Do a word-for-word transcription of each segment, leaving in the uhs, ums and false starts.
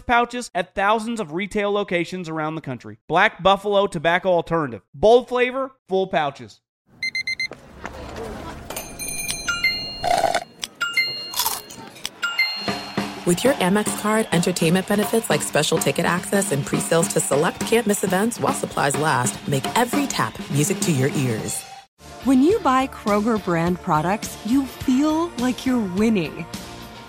pouches at thousands of retail locations around the country. Black Buffalo Tobacco Alternative. Bold flavor, full pouches. With your Amex card, entertainment benefits like special ticket access and pre-sales to select can't-miss events while supplies last, make every tap music to your ears. When you buy Kroger brand products, you feel like you're winning.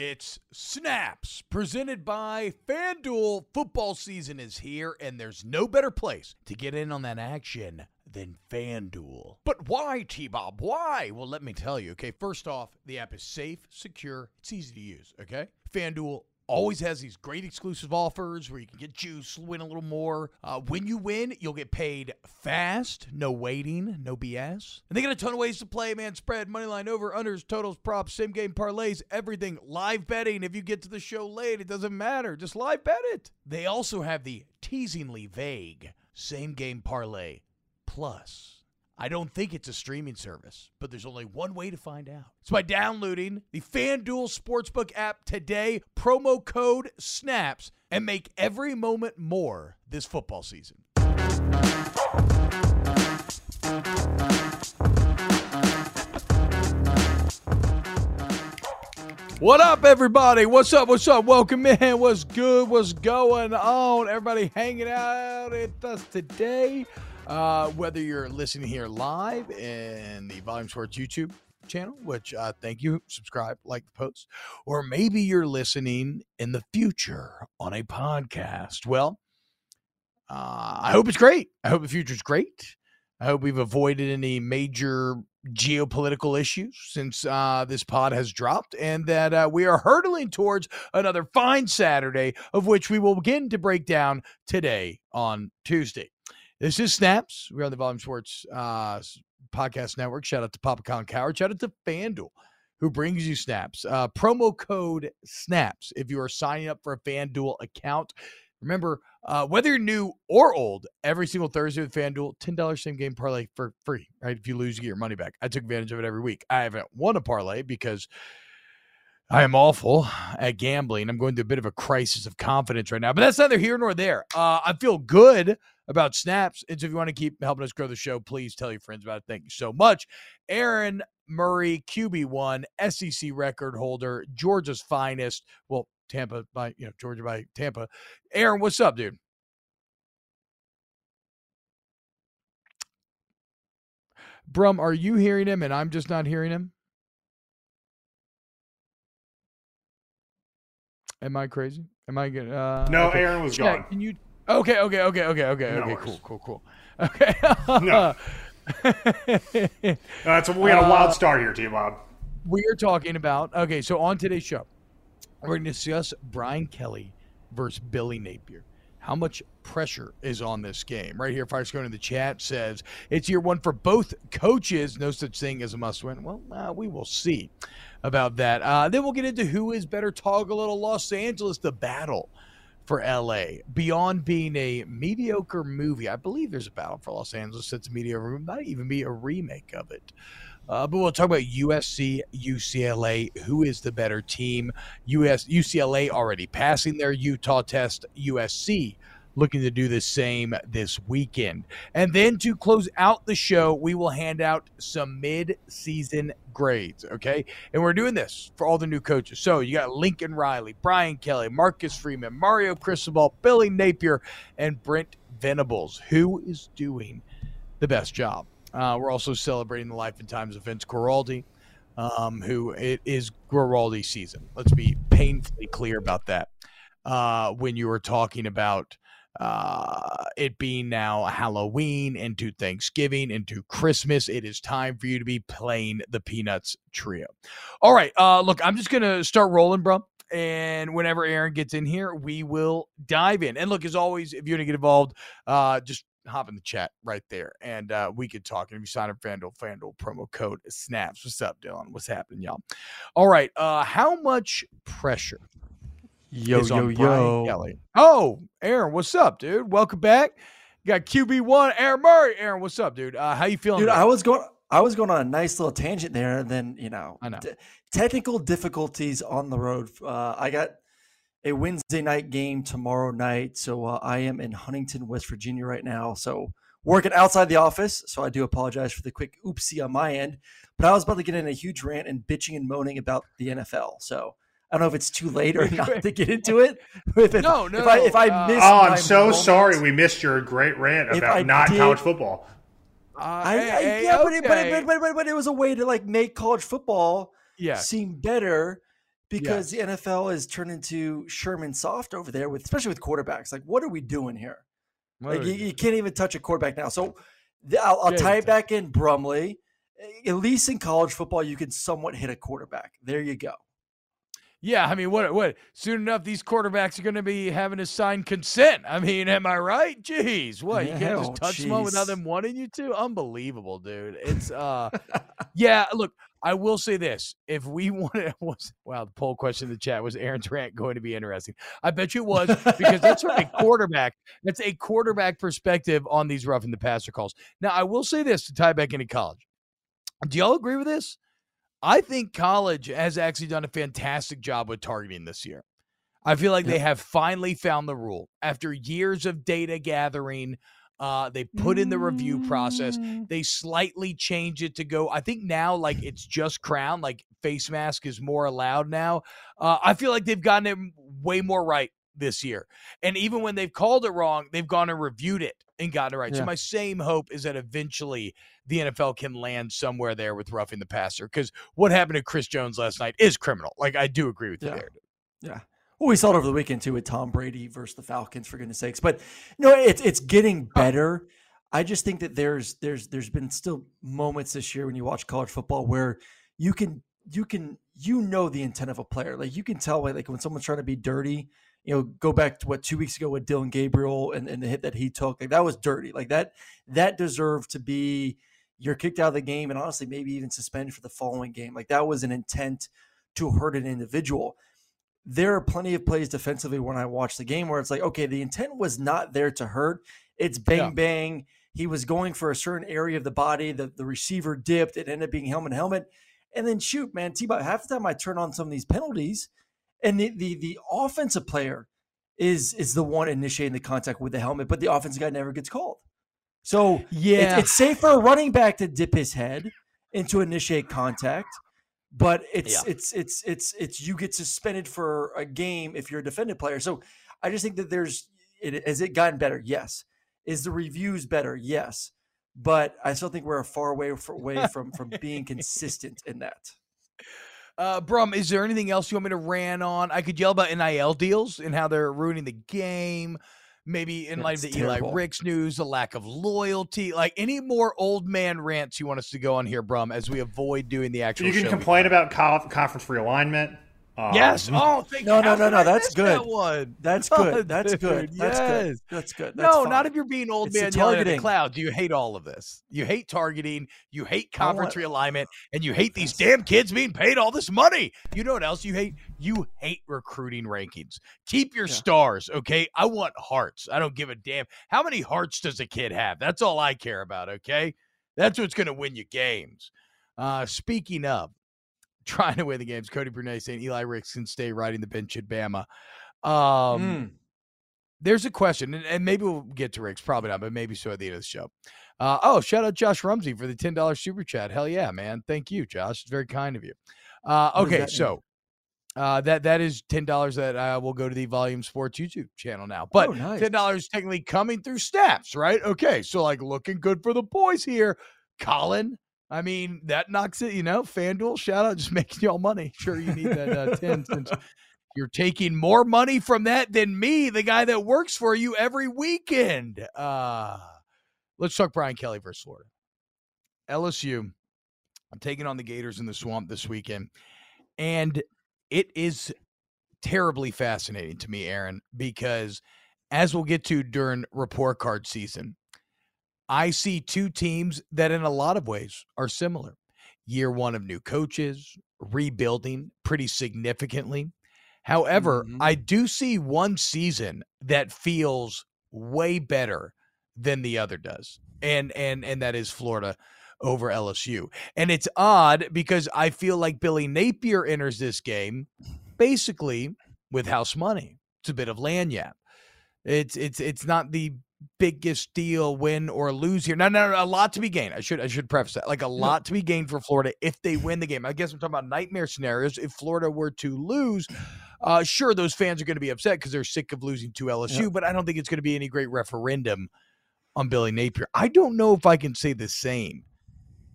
It's Snaps, presented by FanDuel. Football season is here, and there's no better place to get in on that action than FanDuel. But why, T-Bob? Why? Well, let me tell you, okay? First off, the app is safe, secure, it's easy to use, okay? FanDuel always has these great exclusive offers where you can get juice, win a little more. Uh, when you win, you'll get paid fast, no waiting, no B S. And they got a ton of ways to play, man. Spread, moneyline, over, unders, totals, props, same game parlays, everything. Live betting. If you get to the show late, it doesn't matter. Just live bet it. They also have the teasingly vague same game parlay plus. I don't think it's a streaming service, but there's only one way to find out. It's by downloading the FanDuel Sportsbook app today, promo code SNAPS, and make every moment more this football season. What up, everybody? What's up? What's up? Welcome in. What's good? What's going on? Everybody hanging out with us today. Uh, whether you're listening here live in the Volume Sports YouTube channel, which uh, thank you, subscribe, like the post, or maybe you're listening in the future on a podcast. Well, uh, I hope it's great. I hope the future's great. I hope we've avoided any major geopolitical issues since uh, this pod has dropped, and that uh, we are hurtling towards another fine Saturday, of which we will begin to break down today on Tuesday. This is Snaps. We're on the Volume Sports uh, Podcast Network. Shout out to Papa Colin Coward. Shout out to FanDuel, who brings you Snaps. Uh, promo code SNAPS if you are signing up for a FanDuel account. Remember, uh, whether you're new or old, every single Thursday with FanDuel, ten dollars same game parlay for free. Right? If you lose, you get your money back. I took advantage of it every week. I haven't won a parlay because I am awful at gambling. I'm going through a bit of a crisis of confidence right now, but that's neither here nor there. Uh, I feel good about Snaps. And so if you want to keep helping us grow the show, please tell your friends about it. Thank you so much. Aaron Murray, Q B one, S E C record holder, Georgia's finest. Well, Tampa by, you know, Georgia by Tampa. Aaron, what's up, dude? Brum, are you hearing him and I'm just not hearing him? Am I crazy? Am I good? Uh, no, okay. Aaron was yeah, gone. Can you... Okay, okay, okay, okay, okay, no okay, worries. cool, cool, cool. Okay. no. uh, so we had a wild uh, start here, T-Bob. We are talking about, okay, so on today's show, we're going to discuss Brian Kelly versus Billy Napier. How much pressure is on this game? Right here, Firescone in the chat says, it's year one for both coaches. No such thing as a must-win. Well, uh, we will see about that. Uh, then we'll get into who is better, toggle a little Los Angeles, the battle for L A beyond being a mediocre movie. I believe there's a battle for Los Angeles that's mediocre. It might even be a remake of it. Uh, but we'll talk about U S C, U C L A. Who is the better team? U S, U C L A already passing their Utah test. U S C looking to do the same this weekend. And then to close out the show, we will hand out some mid-season grades, okay? And we're doing this for all the new coaches. So you got Lincoln Riley, Brian Kelly, Marcus Freeman, Mario Cristobal, Billy Napier, and Brent Venables. Who is doing the best job? Uh, we're also celebrating the life and times of Vince Guaraldi, um, who it is Guaraldi season. Let's be painfully clear about that. Uh, when you were talking about uh, it being now Halloween into Thanksgiving into Christmas, it is time for you to be playing the Peanuts Trio. All right. Uh, look, I'm just going to start rolling, bro. And whenever Aaron gets in here, we will dive in. And look, as always, if you want to get involved, uh, just hop in the chat right there, and uh, we could talk. And if you sign up FanDuel, FanDuel promo code SNAPS. What's up, Dylan? What's happening, y'all? All right. Uh, how much pressure yo, is yo, on yo. Brian Kelly? Oh, Aaron, what's up, dude? Welcome back. You got Q B one, Aaron Murray. Aaron, what's up, dude? Uh, how you feeling? Dude, I was going – I was going on a nice little tangent there, and then, you know, I know. D- technical difficulties on the road. Uh, I got a Wednesday night game tomorrow night, so uh, I am in Huntington, West Virginia right now, so working outside the office, so I do apologize for the quick oopsie on my end, but I was about to get in a huge rant and bitching and moaning about the N F L, so I don't know if it's too late or not to get into it. If it no, no, if I, if I uh, missed Oh, I'm so moment, sorry we missed your great rant about not did, college football. Uh, I, hey, I, hey, yeah, okay. but, it, but, but, but, but it was a way to like make college football yeah. seem better because yeah. the N F L has turned into Sherman Soft over there, with especially with quarterbacks. Like, what are we doing here? What like, you, you can't even touch a quarterback now. So the, I'll, I'll tie it back in, Brumley. At least in college football, you can somewhat hit a quarterback. There you go. Yeah, I mean, what? What? Soon enough, these quarterbacks are going to be having to sign consent. I mean, am I right? Jeez, what? You can't oh, just touch geez. someone without them wanting you to? Unbelievable, dude. It's uh, yeah. Look, I will say this: if we wanted, was, wow, the poll question in the chat was Aaron's rant going to be interesting. I bet you it was, because that's from a quarterback. That's a quarterback perspective on these roughing the passer calls. Now, I will say this to tie back into college. Do y'all agree with this? I think college has actually done a fantastic job with targeting this year. I feel like yeah. they have finally found the rule. After years of data gathering, uh, they put in the review process. They slightly change it to go, I think now, like, it's just crown, like face mask is more allowed now. Uh, I feel like they've gotten it way more right this year. And even when they've called it wrong, they've gone and reviewed it and gotten it right. Yeah. So my same hope is that eventually the N F L can land somewhere there with roughing the passer, because what happened to Chris Jones last night is criminal. Like, I do agree with you yeah. there. Yeah. Well, we saw it over the weekend too with Tom Brady versus the Falcons, for goodness sakes. But no, it's it's getting better. I just think that there's there's there's been still moments this year when you watch college football where you can you can you know the intent of a player. Like, you can tell, like, when someone's trying to be dirty. You know, go back to what two weeks ago with Dylan Gabriel and, and the hit that he took. Like, that was dirty. Like, that that deserved to be, you're kicked out of the game, and honestly, maybe even suspended for the following game. Like, that was an intent to hurt an individual. There are plenty of plays defensively when I watch the game where it's like, okay, the intent was not there to hurt. It's bang, yeah. bang. He was going for a certain area of the body. The, the receiver dipped. It ended up being helmet, helmet. And then, shoot, man, T-Bot, half the time I turn on some of these penalties, and the, the the offensive player is is the one initiating the contact with the helmet, but the offensive guy never gets called. So yeah, it's, it's safe for a running back to dip his head and to initiate contact, but it's yeah. it's it's it's it's you get suspended for a game if you're a defended player. So I just think that there's it, has it gotten better? Yes. Is the reviews better? Yes. But I still think we're a far way away from from being consistent in that. Uh, Brum, is there anything else you want me to rant on? I could yell about N I L deals and how they're ruining the game. Maybe in That's light of the terrible. Eli Ricks news, the lack of loyalty. Like, any more old man rants you want us to go on here, Brum, as we avoid doing the actual You can show complain about co- conference realignment. Um, yes. Oh, thank no, no, no, no. That's good. That one. That's good. That's Dude, good. That's yes. good. That's good. That's no, fine. Not if you're being old it's man yelling at the cloud. You hate all of this. You hate targeting. You hate conference realignment, and you hate these damn kids being paid all this money. You know what else you hate? You hate recruiting rankings. Keep your yeah. stars, okay? I want hearts. I don't give a damn. How many hearts does a kid have? That's all I care about, okay? That's what's going to win you games. Uh, speaking of trying to win the games, Cody Brunet saying Eli Ricks can stay riding the bench at Bama. Um, mm. There's a question, and, and maybe we'll get to Rick's. Probably not, but maybe so at the end of the show. Uh, oh, shout out Josh Rumsey for the ten dollar super chat. Hell yeah, man. Thank you, Josh. It's very kind of you. Uh, okay, so uh, that that is ten dollars that uh, will go to the Volume Sports YouTube channel now. But oh, nice. ten dollars technically coming through Snaps, right? Okay, so like looking good for the boys here. Colin, I mean, that knocks it, you know. FanDuel, shout out. Just making y'all money. Sure, you need that uh, ten cents. You're taking more money from that than me, the guy that works for you every weekend. Uh, let's talk Brian Kelly versus Florida. L S U, I'm taking on the Gators in the Swamp this weekend. And it is terribly fascinating to me, Aaron, because as we'll get to during report card season, I see two teams that in a lot of ways are similar. Year one of new coaches, rebuilding pretty significantly. However, mm-hmm. I do see one season that feels way better than the other does, and and and that is Florida over L S U. And it's odd because I feel like Billy Napier enters this game basically with house money. It's a bit of lagniappe. It's it's it's not the biggest deal, win or lose here. No, no, no, a lot to be gained. I should I should preface that. Like a lot to be gained for Florida if they win the game. I guess I'm talking about nightmare scenarios. If Florida were to lose, uh, sure, those fans are going to be upset because they're sick of losing to L S U, yeah. but I don't think it's going to be any great referendum on Billy Napier. I don't know if I can say the same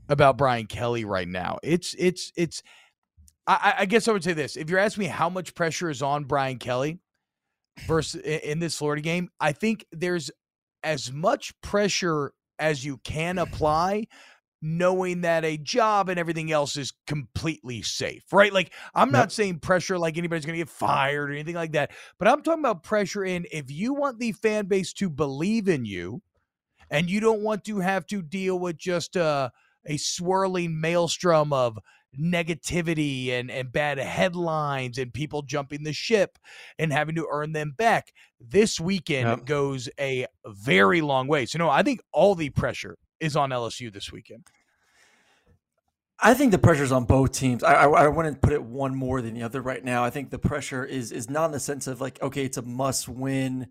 about Brian Kelly right now. It's it's it's I, I guess I would say this. If you're asking me how much pressure is on Brian Kelly versus in this Florida game, I think there's as much pressure as you can apply, knowing that a job and everything else is completely safe, right? Like I'm not saying pressure like anybody's going to get fired or anything like that, but I'm talking about pressure in if you want the fan base to believe in you and you don't want to have to deal with just a, a swirling maelstrom of negativity and, and bad headlines and people jumping the ship and having to earn them back. This weekend yep. goes a very long way. So, no, I think all the pressure is on L S U this weekend. I think the pressure is on both teams. I, I, I wouldn't put it one more than the other right now. I think the pressure is is not in the sense of like, okay, it's a must win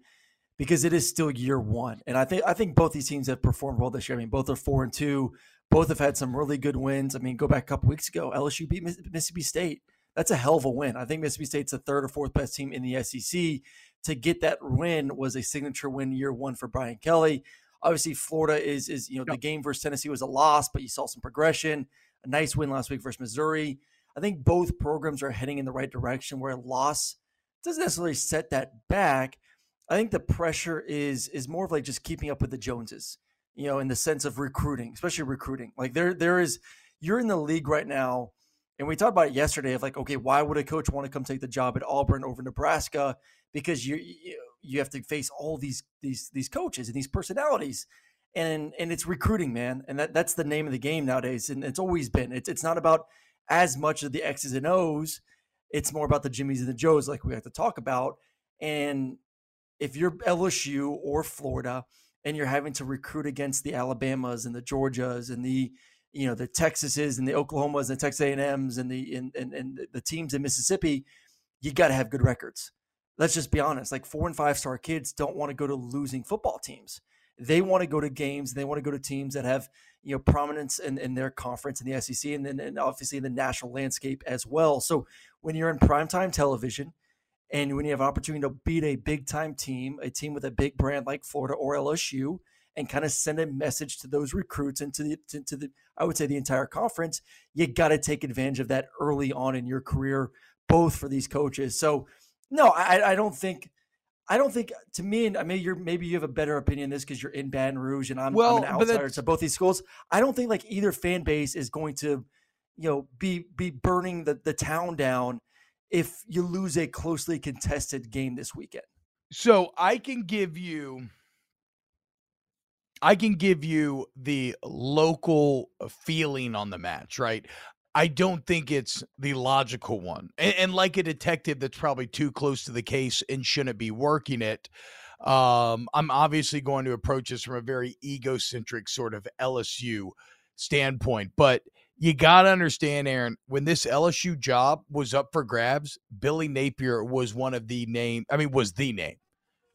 because it is still year one. And I think I think both these teams have performed well this year. I mean, both are four and two. Both have had some really good wins. I mean, go back a couple weeks ago, L S U beat Mississippi State. That's a hell of a win. I think Mississippi State's the third or fourth best team in the S E C. To get that win was a signature win year one for Brian Kelly. Obviously, Florida is, is you know, the game versus Tennessee was a loss, but you saw some progression. A nice win last week versus Missouri. I think both programs are heading in the right direction where a loss doesn't necessarily set that back. I think the pressure is is more of like just keeping up with the Joneses. You know, in the sense of recruiting, especially recruiting. Like there, there is, you're in the league right now. And we talked about it yesterday of like, okay, why would a coach want to come take the job at Auburn over Nebraska? Because you, you have to face all these, these, these coaches and these personalities and, and it's recruiting, man. And that that's the name of the game nowadays. And it's always been, it's, it's not about as much of the X's and O's. It's more about the Jimmies and the Joes, like we have to talk about. And if you're L S U or Florida, and you're having to recruit against the Alabamas and the Georgias and the, you know, the Texases and the Oklahomas and the Texas A and M's and the and and, and the teams in Mississippi, you got to have good records. Let's just be honest. Like four and five star kids don't want to go to losing football teams. They want to go to games. They want to go to teams that have you know prominence in, in their conference in the S E C and then and obviously in the national landscape as well. So when you're in primetime television. And when you have an opportunity to beat a big-time team, a team with a big brand like Florida or L S U, and kind of send a message to those recruits and to the, to, to the I would say, the entire conference, you got to take advantage of that early on in your career, both for these coaches. So, no, I, I don't think I don't think to me, and I mean, you're maybe you have a better opinion on this because you're in Baton Rouge and I'm, well, I'm an outsider to both these schools. I don't think like either fan base is going to, you know, be be burning the the town down if you lose a closely contested game this weekend. So I can give you, I can give you the local feeling on the match, right? I don't think it's the logical one. And, and like a detective that's probably too close to the case and shouldn't be working it. Um, I'm obviously going to approach this from a very egocentric sort of L S U standpoint, but you got to understand, Aaron, when this L S U job was up for grabs, Billy Napier was one of the name. I mean, was the name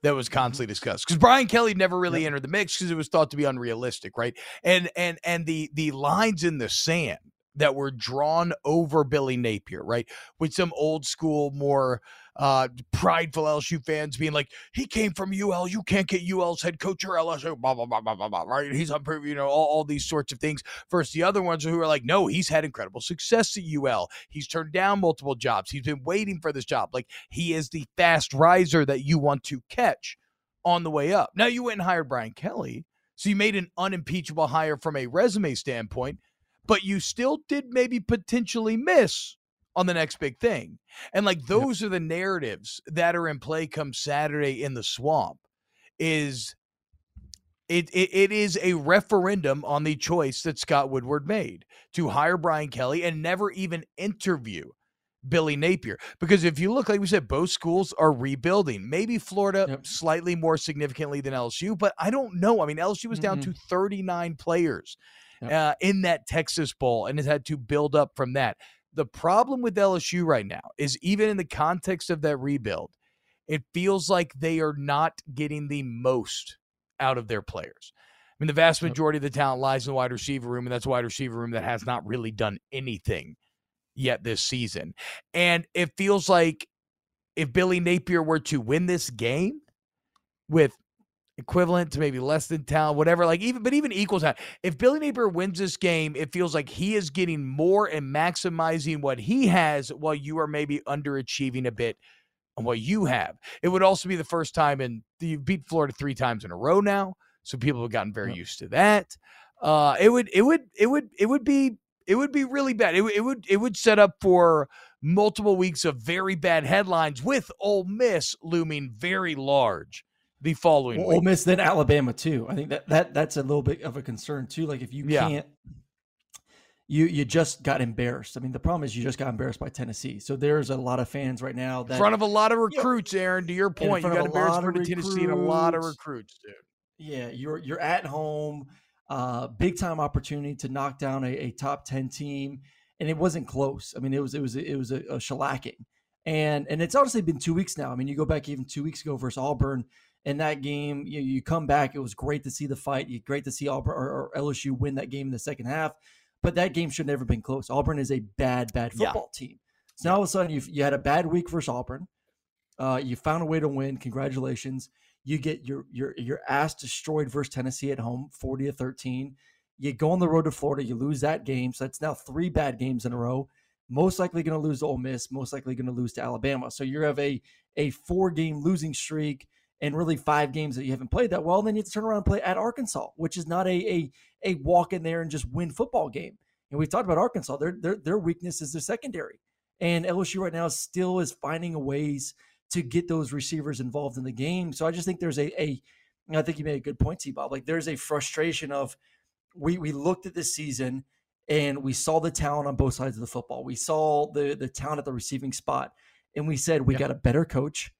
that was constantly discussed, because Brian Kelly never really yeah. entered the mix because it was thought to be unrealistic, right? And and and the the lines in the sand that were drawn over Billy Napier, right? With some old school, more uh, prideful L S U fans being like, he came from U L, you can't get U L's head coach or L S U, blah, blah, blah, blah, blah, blah, right? He's on, you know, all, all these sorts of things. Versus the other ones who are like, no, he's had incredible success at U L. He's turned down multiple jobs. He's been waiting for this job. Like, he is the fast riser that you want to catch on the way up. Now, you went and hired Brian Kelly, so you made an unimpeachable hire from a resume standpoint, but you still did maybe potentially miss on the next big thing. And like, those yep. are the narratives that are in play come Saturday in the swamp. Is it, it, it is a referendum on the choice that Scott Woodward made to hire Brian Kelly and never even interview Billy Napier. Because if you look, like we said, both schools are rebuilding, maybe Florida yep. slightly more significantly than L S U, but I don't know. I mean, L S U was mm-hmm. down to thirty-nine players Yep. Uh, in that Texas Bowl and has had to build up from that. The problem with L S U right now is, even in the context of that rebuild, it feels like they are not getting the most out of their players. I mean, the vast majority yep. of the talent lies in the wide receiver room, and that's a wide receiver room that has not really done anything yet this season. And it feels like if Billy Napier were to win this game with equivalent to maybe less than talent, whatever, like even, but even equals that. If Billy Napier wins this game, it feels like he is getting more and maximizing what he has, while you are maybe underachieving a bit on what you have. It would also be the first time, and you beat Florida three times in a row now, so people have gotten very yeah. used to that. Uh, it would, it would, it would, it would be, it would be really bad. It, it would, it would set up for multiple weeks of very bad headlines, with Ole Miss looming very large the following well, week. Ole Miss, then Alabama too. I think that, that that's a little bit of a concern too. Like, if you yeah. can't, you you just got embarrassed. I mean, the problem is you just got embarrassed by Tennessee. So there's a lot of fans right now that in front of a lot of recruits, yeah. Aaron, to your point, you got embarrassed by Tennessee and a lot of recruits, dude. Yeah, you're you're at home, uh, big time opportunity to knock down a, a top ten team, and it wasn't close. I mean, it was it was it was a, a shellacking, and and it's honestly been two weeks now. I mean, you go back even two weeks ago versus Auburn. In that game, you, you come back. It was great to see the fight. You great to see Auburn or, or L S U win that game in the second half, but that game should never have been close. Auburn is a bad, bad football yeah. team. So now all of a sudden, you you had a bad week versus Auburn. Uh, you found a way to win. Congratulations. You get your your your ass destroyed versus Tennessee at home, forty to thirteen. You go on the road to Florida. You lose that game. So that's now three bad games in a row. Most likely going to lose to Ole Miss. Most likely going to lose to Alabama. So you have a a four game losing streak. And really five games that you haven't played that well, and then you have to turn around and play at Arkansas, which is not a a, a walk in there and just win football game. And we've talked about Arkansas. Their, their, their weakness is their secondary. And L S U right now still is finding ways to get those receivers involved in the game. So I just think there's a, a – I think you made a good point, T-Bob. Like, there's a frustration of we we looked at this season and we saw the talent on both sides of the football. We saw the, the talent at the receiving spot, and we said we yeah. got a better coach.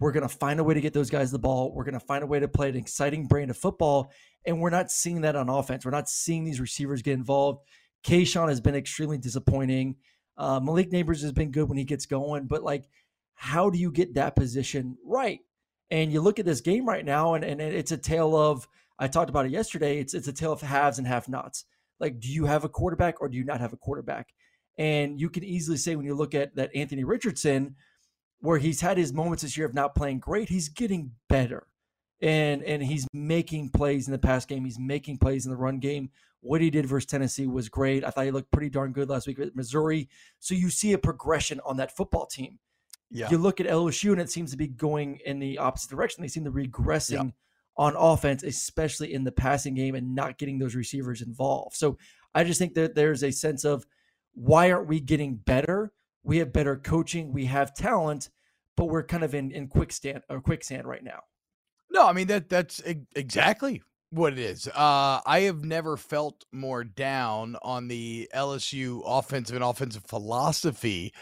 We're going to find a way to get those guys the ball. We're going to find a way to play an exciting brand of football. And we're not seeing that on offense. We're not seeing these receivers get involved. Kayshawn has been extremely disappointing. Uh, Malik Neighbors has been good when he gets going. But, like, how do you get that position right? And you look at this game right now, and, and it's a tale of – I talked about it yesterday. It's, it's a tale of haves and have-nots. Like, do you have a quarterback or do you not have a quarterback? And you can easily say, when you look at that Anthony Richardson – where he's had his moments this year of not playing great, he's getting better. And and he's making plays in the pass game. He's making plays in the run game. What he did versus Tennessee was great. I thought he looked pretty darn good last week at Missouri. So you see a progression on that football team. Yeah. You look at L S U, and it seems to be going in the opposite direction. They seem to be regressing yeah. on offense, especially in the passing game, and not getting those receivers involved. So I just think that there's a sense of, why aren't we getting better? We have better coaching, we have talent, but we're kind of in, in quicksand or quicksand right now. No, I mean, that that's exactly what it is. Uh, I have never felt more down on the L S U offensive and offensive philosophy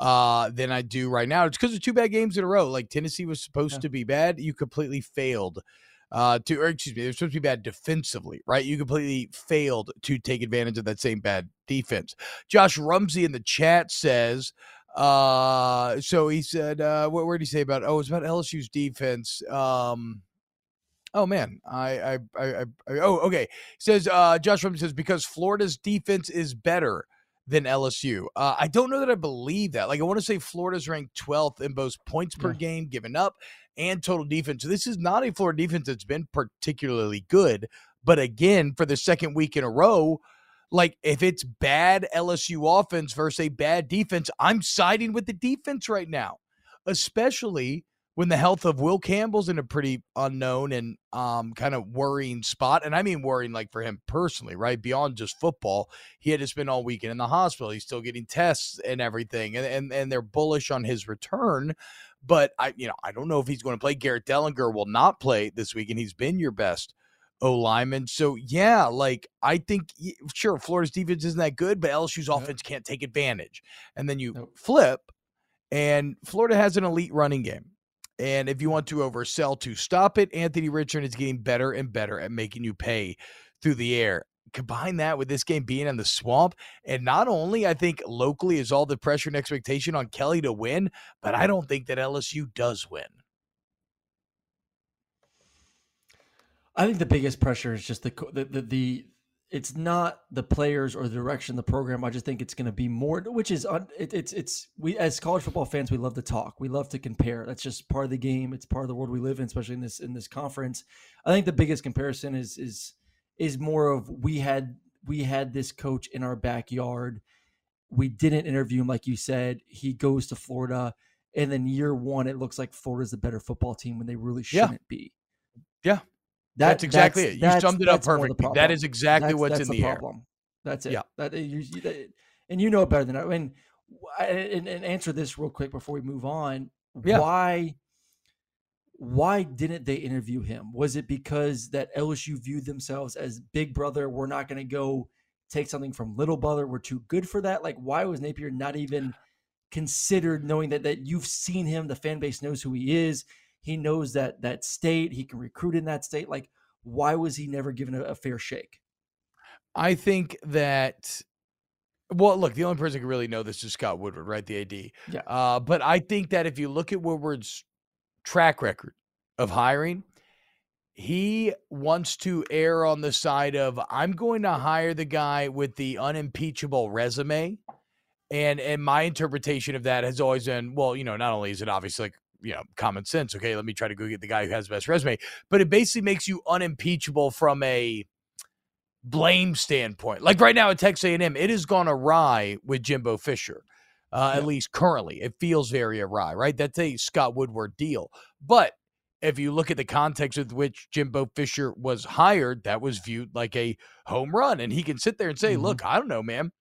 uh, than I do right now. It's because of two bad games in a row. Like, Tennessee was supposed yeah. to be bad. You completely failed uh, to, or excuse me, they're supposed to be bad defensively, right? You completely failed to take advantage of that same bad defense. Josh Rumsey in the chat says, Uh, so he said, uh, what, what did he say about, oh, it's about L S U's defense. Um, Oh, man, I, I, I, I oh, okay. It says, uh, Josh Rumsey says, because Florida's defense is better than L S U. Uh, I don't know that I believe that. Like, I want to say Florida's ranked twelfth in both points per yeah. game given up and total defense. So this is not a Florida defense that's been particularly good. But again, for the second week in a row, like, if it's bad L S U offense versus a bad defense, I'm siding with the defense right now, especially when the health of Will Campbell's in a pretty unknown and um, kind of worrying spot. And I mean worrying like for him personally, right? Beyond just football. He had to spend all weekend in the hospital. He's still getting tests and everything. And and, and they're bullish on his return. But, I you know, I don't know if he's going to play. Garrett Dellinger will not play this week, and he's been your best O-lineman. So, yeah, like, I think, sure, Florida's defense isn't that good, but L S U's nope. offense can't take advantage. And then you nope. flip, and Florida has an elite running game. And if you want to oversell to stop it, Anthony Richardson is getting better and better at making you pay through the air. Combine that with this game being in the swamp. And not only, I think, locally is all the pressure and expectation on Kelly to win, but I don't think that L S U does win. I think the biggest pressure is just the the the, the it's not the players or the direction of the program. I just think it's going to be more, which is it, it's, it's, we, as college football fans, we love to talk. We love to compare. That's just part of the game. It's part of the world we live in, especially in this, in this conference. I think the biggest comparison is, is, is more of, we had, we had this coach in our backyard. We didn't interview him. Like you said, he goes to Florida, and then year one, it looks like Florida's the better football team when they really shouldn't yeah. be. Yeah. That, that's exactly that's, it. You that's, summed it up perfectly. That is exactly that's, what's that's in the, the air. Problem. That's it. Yeah. That, you, that, and you know better than I. And, and and answer this real quick before we move on. Yeah. Why? Why didn't they interview him? Was it because that L S U viewed themselves as big brother? We're not going to go take something from little brother. We're too good for that. Like, why was Napier not even considered, knowing that that you've seen him? The fan base knows who he is. He knows that that state, he can recruit in that state. Like, why was he never given a, a fair shake? I think that, well, look, the only person who can really know this is Scott Woodward, right? The A D. Yeah. Uh, but I think that if you look at Woodward's track record of hiring, he wants to err on the side of, I'm going to hire the guy with the unimpeachable resume. And, and my interpretation of that has always been, well, you know, not only is it obviously like, you know, common sense. Okay. Let me try to go get the guy who has the best resume, but it basically makes you unimpeachable from a blame standpoint. Like right now at Texas A and M, it has gone awry with Jimbo Fisher. Uh, yeah. At least currently it feels very awry, right? That's a Scott Woodward deal. But if you look at the context with which Jimbo Fisher was hired, that was viewed like a home run, and he can sit there and say, mm-hmm. look, I don't know, man.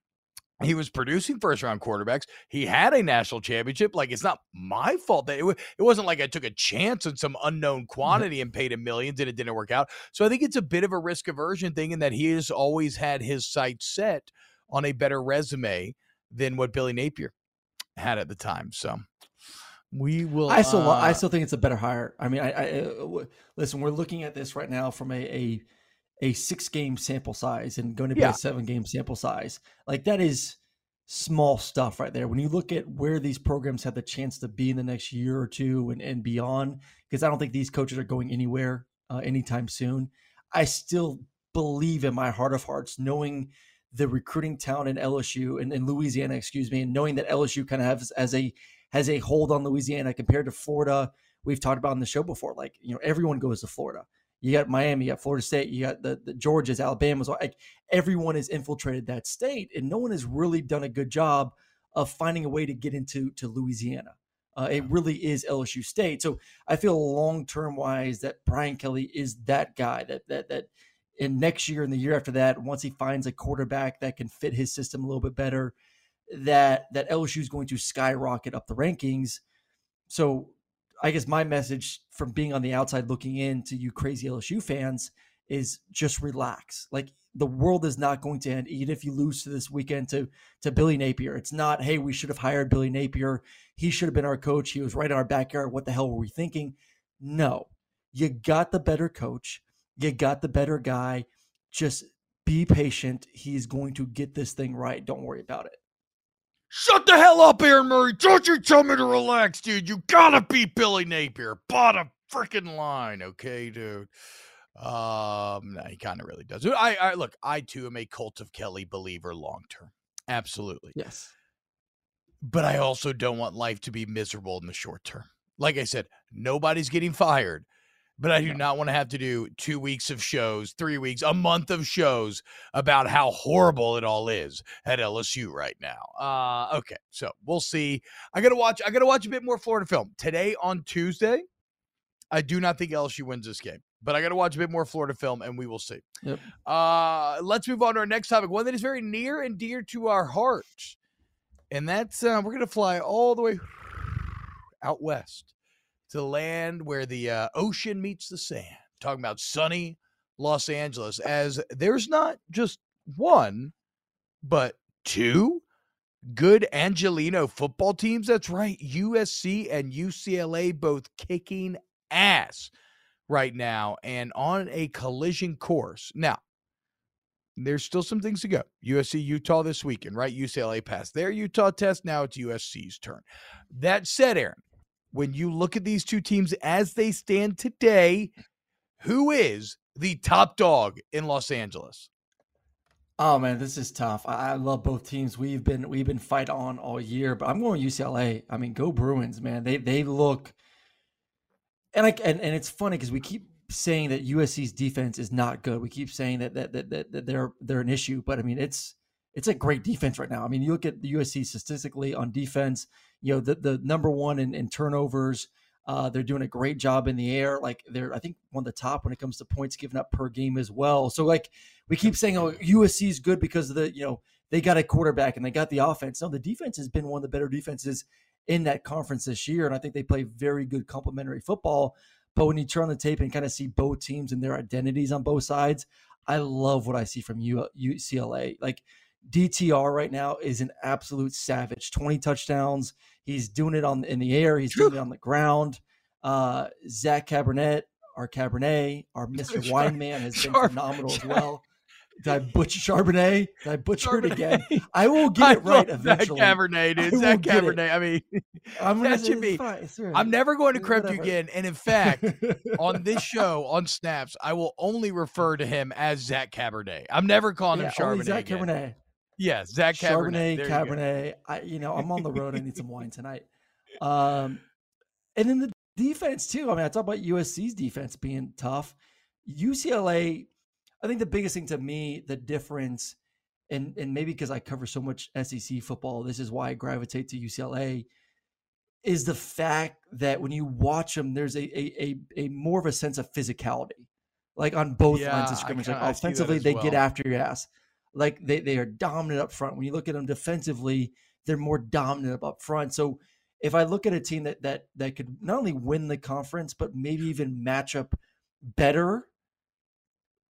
He was producing first-round quarterbacks. He had a national championship. Like, it's not my fault that it, w- it wasn't like I took a chance on some unknown quantity and paid him millions and it didn't work out. So I think it's a bit of a risk aversion thing, in that he has always had his sights set on a better resume than what Billy Napier had at the time. So we will. I still, uh, I still think it's a better hire. I mean, I, I uh, listen. We're looking at this right now from a. a a six-game sample size and going to be yeah. a seven-game sample size. Like, that is small stuff right there. When you look at where these programs have the chance to be in the next year or two and, and beyond, because I don't think these coaches are going anywhere uh, anytime soon. I still believe in my heart of hearts, knowing the recruiting talent in L S U and in Louisiana, excuse me, and knowing that L S U kind of has as a has a hold on Louisiana compared to Florida. We've talked about on the show before, like, you know, everyone goes to Florida. You got Miami, you got Florida State, you got the, the Georgias, Alabamas. Like, everyone has infiltrated that state, and no one has really done a good job of finding a way to get into to Louisiana. Uh, it really is L S U State. So I feel long-term wise that Brian Kelly is that guy that that that in next year and the year after that, once he finds a quarterback that can fit his system a little bit better, that that L S U is going to skyrocket up the rankings. So I guess my message from being on the outside looking in to you crazy L S U fans is just relax. Like, the world is not going to end, even if you lose to this weekend to, to Billy Napier. It's not, hey, we should have hired Billy Napier. He should have been our coach. He was right in our backyard. What the hell were we thinking? No, you got the better coach. You got the better guy. Just be patient. He's going to get this thing right. Don't worry about it. Shut the hell up, Aaron Murray. Don't you tell me to relax, dude. You gotta beat Billy Napier. Bottom freaking line, okay, dude. Um, no, he kind of really does. I, I look. I too am a Cult of Kelly believer long term. Absolutely, yes. But I also don't want life to be miserable in the short term. Like I said, nobody's getting fired, but I do not want to have to do two weeks of shows, three weeks, a month of shows about how horrible it all is at L S U right now. Uh, okay, so we'll see. I gotta watch. I gotta watch a bit more Florida film today on Tuesday. I do not think L S U wins this game, but I got to watch a bit more Florida film, and we will see. Yep. Uh, let's move on to our next topic, one that is very near and dear to our hearts, and that's uh, we're going to fly all the way out west to the land where the uh, ocean meets the sand. Talking about sunny Los Angeles, as there's not just one, but two good Angelino football teams. That's right, U S C and U C L A both kicking ass right now and on a collision course. Now, there's still some things to go. U S C, Utah this weekend, right? U C L A passed their Utah test. Now it's U S C's turn. That said, Aaron, when you look at these two teams as they stand today, who is the top dog in Los Angeles? Oh man, this is tough. I, I love both teams. We've been we've been fight on all year, but I'm going U C L A. I mean, go Bruins, man. They they look. And, I, and and it's funny because we keep saying that U S C's defense is not good. We keep saying that that that that, that they're they're an issue, but I mean it's it's a great defense right now. I mean, you look at the U S C statistically on defense. You know, the the number one in, in turnovers. Uh, they're doing a great job in the air. Like they're I think one of the top when it comes to points given up per game as well. So like we keep saying, oh, U S C is good because of the you know they got a quarterback and they got the offense. No, the defense has been one of the better defenses in that conference this year. And I think they play very good complementary football, but when you turn on the tape and kind of see both teams and their identities on both sides, I love what I see from U C L A. Like D T R right now is an absolute savage, twenty touchdowns. He's doing it on in the air. He's doing it on the ground. Uh, Zach Charbonnet, our Cabernet, our Mister Wine Man has been Char- phenomenal Char- as well. Did I butcher Charbonnet? Did I butcher Charbonnet. it again? I will get I it right eventually. Zach Charbonnet, dude. Zach Charbonnet. I mean, I'm that should be. I'm never going to correct you again. And in fact, on this show, on Snaps, I will only refer to him as Zach Charbonnet. I'm never calling yeah, him Charbonnet. Zach again. Charbonnet. Yeah, Zach Charbonnet. Charbonnet, Cabernet. Go. I, you know, I'm on the road. I need some wine tonight. Um, and then the defense, too. I mean, I talk about U S C's defense being tough. U C L A. I think the biggest thing to me, the difference, and, and maybe because I cover so much S E C football, this is why I gravitate to U C L A, is the fact that when you watch them, there's a a a, a more of a sense of physicality, like on both yeah, lines of scrimmage. Like offensively, they well. get after your ass. Like they they are dominant up front. When you look at them defensively, they're more dominant up front. So if I look at a team that that that could not only win the conference, but maybe even match up better,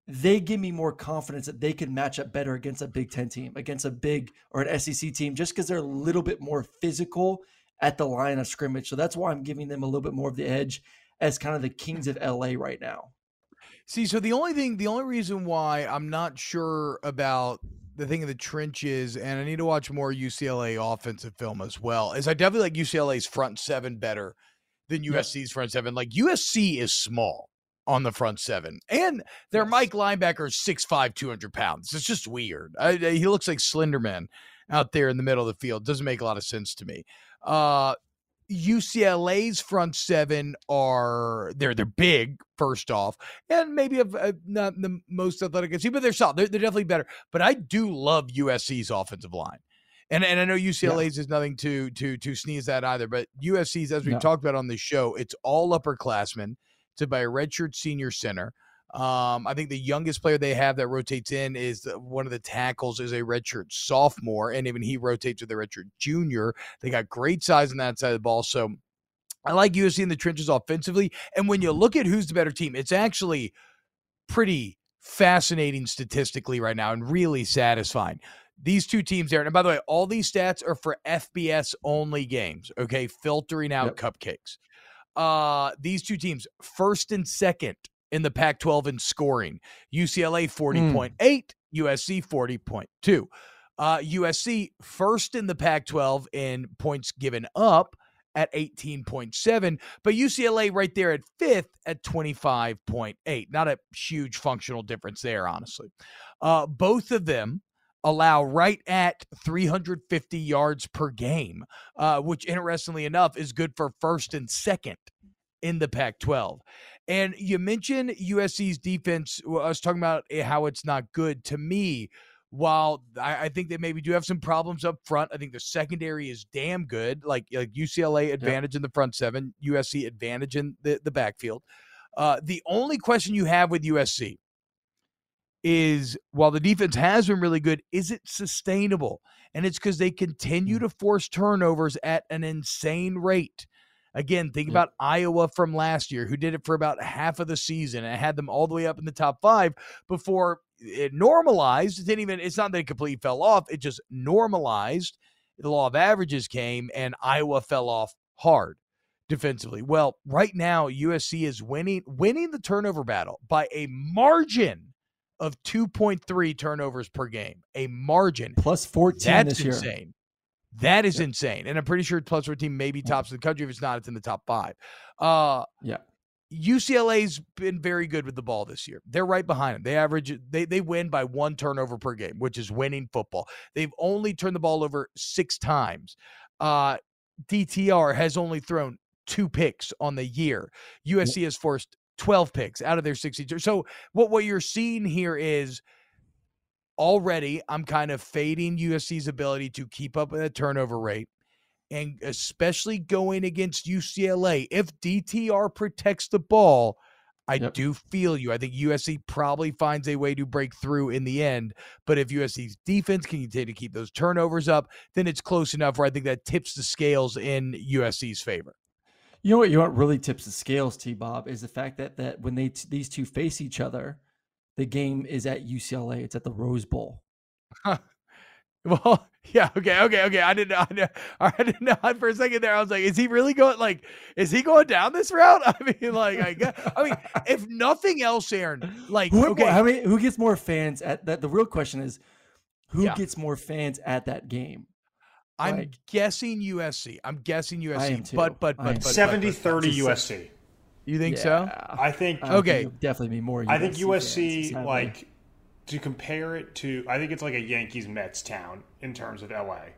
they give me more confidence that they can match up better against a Big Ten team, against a big or an S E C team, just because they're a little bit more physical at the line of scrimmage. So that's why I'm giving them a little bit more of the edge as kind of the Kings of L A right now. See, so the only thing, the only reason why I'm not sure about the thing in the trenches, and I need to watch more U C L A offensive film as well, is I definitely like U C L A's front seven better than U S C's front seven. Like U S C is small on the front seven, and their yes. Mike linebacker is six five, two hundred pounds. It's just weird. I, I, he looks like Slenderman out there in the middle of the field. Doesn't make a lot of sense to me. Uh, U C L A's front seven are they're they're big first off, and maybe a, a, not the most athletic I've seen, but they're solid. They're, they're definitely better. But I do love U S C's offensive line, and and I know U C L A's yeah. is nothing to to to sneeze at either. But U S C's, as we yeah. talked about on this show, it's all upperclassmen. To by a redshirt senior center. Um, I think the youngest player they have that rotates in is the, one of the tackles is a redshirt sophomore, and even he rotates with a redshirt junior. They got great size on that side of the ball. So I like U S C in the trenches offensively. And when you look at who's the better team, it's actually pretty fascinating statistically right now and really satisfying. These two teams there, and by the way, all these stats are for F B S only games, okay, filtering out yep. cupcakes. Uh, these two teams, first and second in the Pac twelve in scoring. U C L A forty point eight, U S C forty point two. Uh, U S C first in the Pac twelve in points given up at eighteen point seven, but U C L A right there at fifth at twenty-five point eight. Not a huge functional difference there, honestly. Uh, both of them allow right at three hundred fifty yards per game, uh, which, interestingly enough, is good for first and second in the Pac twelve. And you mentioned U S C's defense. I was talking about how it's not good. To me, while I, I think they maybe do have some problems up front, I think the secondary is damn good. Like, like U C L A advantage yeah. in the front seven, U S C advantage in the, the backfield. Uh, the only question you have with U S C is, while the defense has been really good, is it sustainable? And it's because they continue to force turnovers at an insane rate. Again, think about yeah. Iowa from last year, who did it for about half of the season and had them all the way up in the top five before it normalized. It didn't even, it's not that it completely fell off. It just normalized. The law of averages came and Iowa fell off hard defensively. Well, right now, U S C is winning, winning the turnover battle by a margin of two point three turnovers per game, a margin. Plus fourteen That's this insane. Year. That is yeah. insane. And I'm pretty sure plus fourteen maybe tops in the country. If it's not, it's in the top five. Uh, yeah. U C L A's been very good with the ball this year. They're right behind them. They average, they, they win by one turnover per game, which is winning football. They've only turned the ball over six times. Uh, D T R has only thrown two picks on the year. U S C has forced twelve picks out of their sixty-two. So what, what you're seeing here is, already I'm kind of fading U S C's ability to keep up with the turnover rate, and especially going against U C L A. If D T R protects the ball, I yep. do feel you. I think U S C probably finds a way to break through in the end. But if U S C's defense can continue to keep those turnovers up, then it's close enough where I think that tips the scales in U S C's favor. You know what? You know what really tips the scales, T-Bob, is the fact that that when they t- these two face each other, the game is at U C L A. It's at the Rose Bowl. Huh. Well, yeah, okay, okay, okay. I didn't, I didn't, I didn't know. For a second there, I was like, "Is he really going? Like, is he going down this route?" I mean, like, I guess, I mean, if nothing else, Aaron, like, who, okay, I mean, who gets more fans at that? The real question is, who yeah. gets more fans at that game? I'm like, guessing U S C. I'm guessing U S C. But but but, but seventy thirty U S C. You think yeah. so? I think I okay. Think definitely be more U S C. I think U S C fans, like, to compare it to, I think it's like a Yankees Mets town in terms of L A.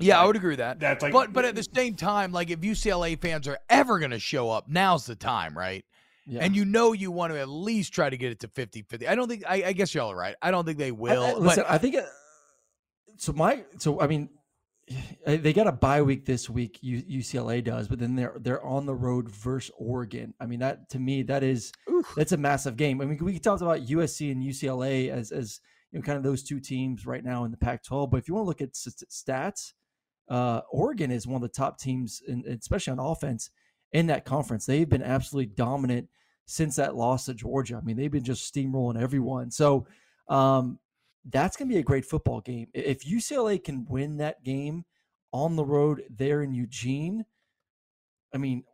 Yeah, like, I would agree with that. That's like, but but at the same time, like, if U C L A fans are ever going to show up, now's the time, right? Yeah. And you know you want to at least try to get it to fifty-fifty. I don't think I, I guess y'all are right. I don't think they will. I, I, listen, but, I think it, so my so I mean they got a bye week this week, U C L A does, but then they're they're on the road versus Oregon. I mean, that to me, that is Oof. that's a massive game. I mean, we talked about U S C and U C L A as as you know, kind of those two teams right now in the Pac twelve. But if you want to look at stats, uh, Oregon is one of the top teams, in, especially on offense, in that conference. They've been absolutely dominant since that loss to Georgia. I mean, they've been just steamrolling everyone. So, um, that's going to be a great football game. If U C L A can win that game on the road there in Eugene, I mean,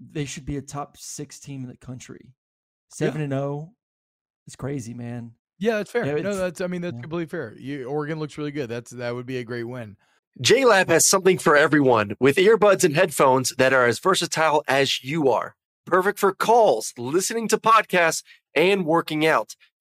they should be a top six team in the country. Seven yeah. and zero, it's crazy, man. Yeah, that's fair. Yeah, no, that's I mean that's yeah. completely fair. You, Oregon looks really good. That's that would be a great win. JLab has something for everyone with earbuds and headphones that are as versatile as you are. Perfect for calls, listening to podcasts, and working out.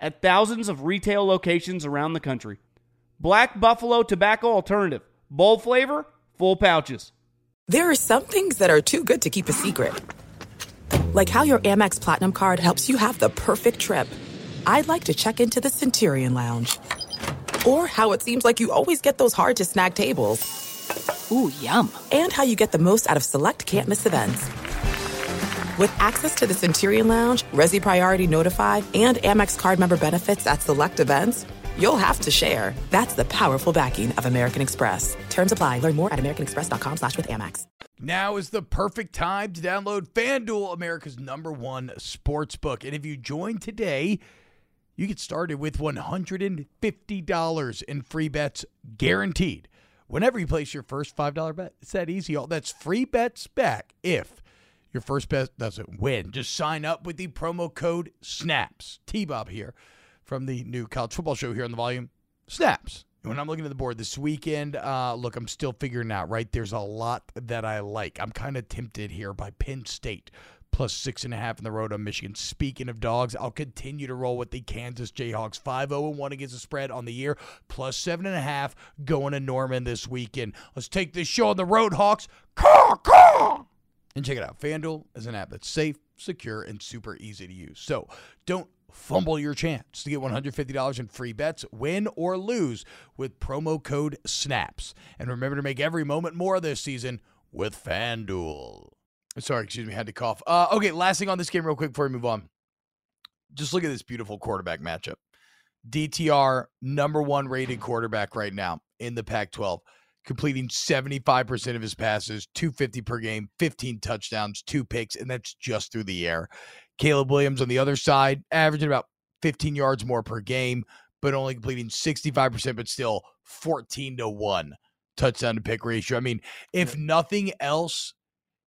at thousands of retail locations around the country. Black Buffalo Tobacco Alternative. Bold flavor, full pouches. There are some things that are too good to keep a secret. Like how your Amex Platinum card helps you have the perfect trip. I'd like to check into the Centurion Lounge. Or how it seems like you always get those hard-to-snag tables. Ooh, yum. And how you get the most out of select can't-miss events. With access to the Centurion Lounge, Resi Priority Notified, and Amex card member benefits at select events, you'll have to share. That's the powerful backing of American Express. Terms apply. Learn more at american express dot com slash with Amex. Now is the perfect time to download FanDuel, America's number one sportsbook. And if you join today, you get started with one hundred fifty dollars in free bets guaranteed whenever you place your first five dollar bet. It's that easy, y'all. That's free bets back if your first bet doesn't win. Just sign up with the promo code SNAPS. T-Bob here from the new college football show here on the Volume. Snaps. When I'm looking at the board this weekend, uh, look, I'm still figuring out, right? There's a lot that I like. I'm kind of tempted here by Penn State, plus six and a half on the road on Michigan. Speaking of dogs, I'll continue to roll with the Kansas Jayhawks. five oh and one against the spread on the year, plus seven and a half going to Norman this weekend. Let's take this show on the road, Hawks. Caw, caw! And check it out. FanDuel is an app that's safe, secure, and super easy to use. So don't fumble your chance to get one hundred fifty dollars in free bets, win or lose, with promo code SNAPS. And remember to make every moment more this season with FanDuel. Sorry, excuse me, had to cough. Uh, okay, last thing on this game real quick before we move on. Just look at this beautiful quarterback matchup. D T R, number one rated quarterback right now in the Pac twelve, completing seventy-five percent of his passes, two hundred fifty per game, fifteen touchdowns, two picks, and that's just through the air. Caleb Williams on the other side, averaging about fifteen yards more per game, but only completing sixty-five percent, but still fourteen to one touchdown to pick ratio. I mean, if nothing else,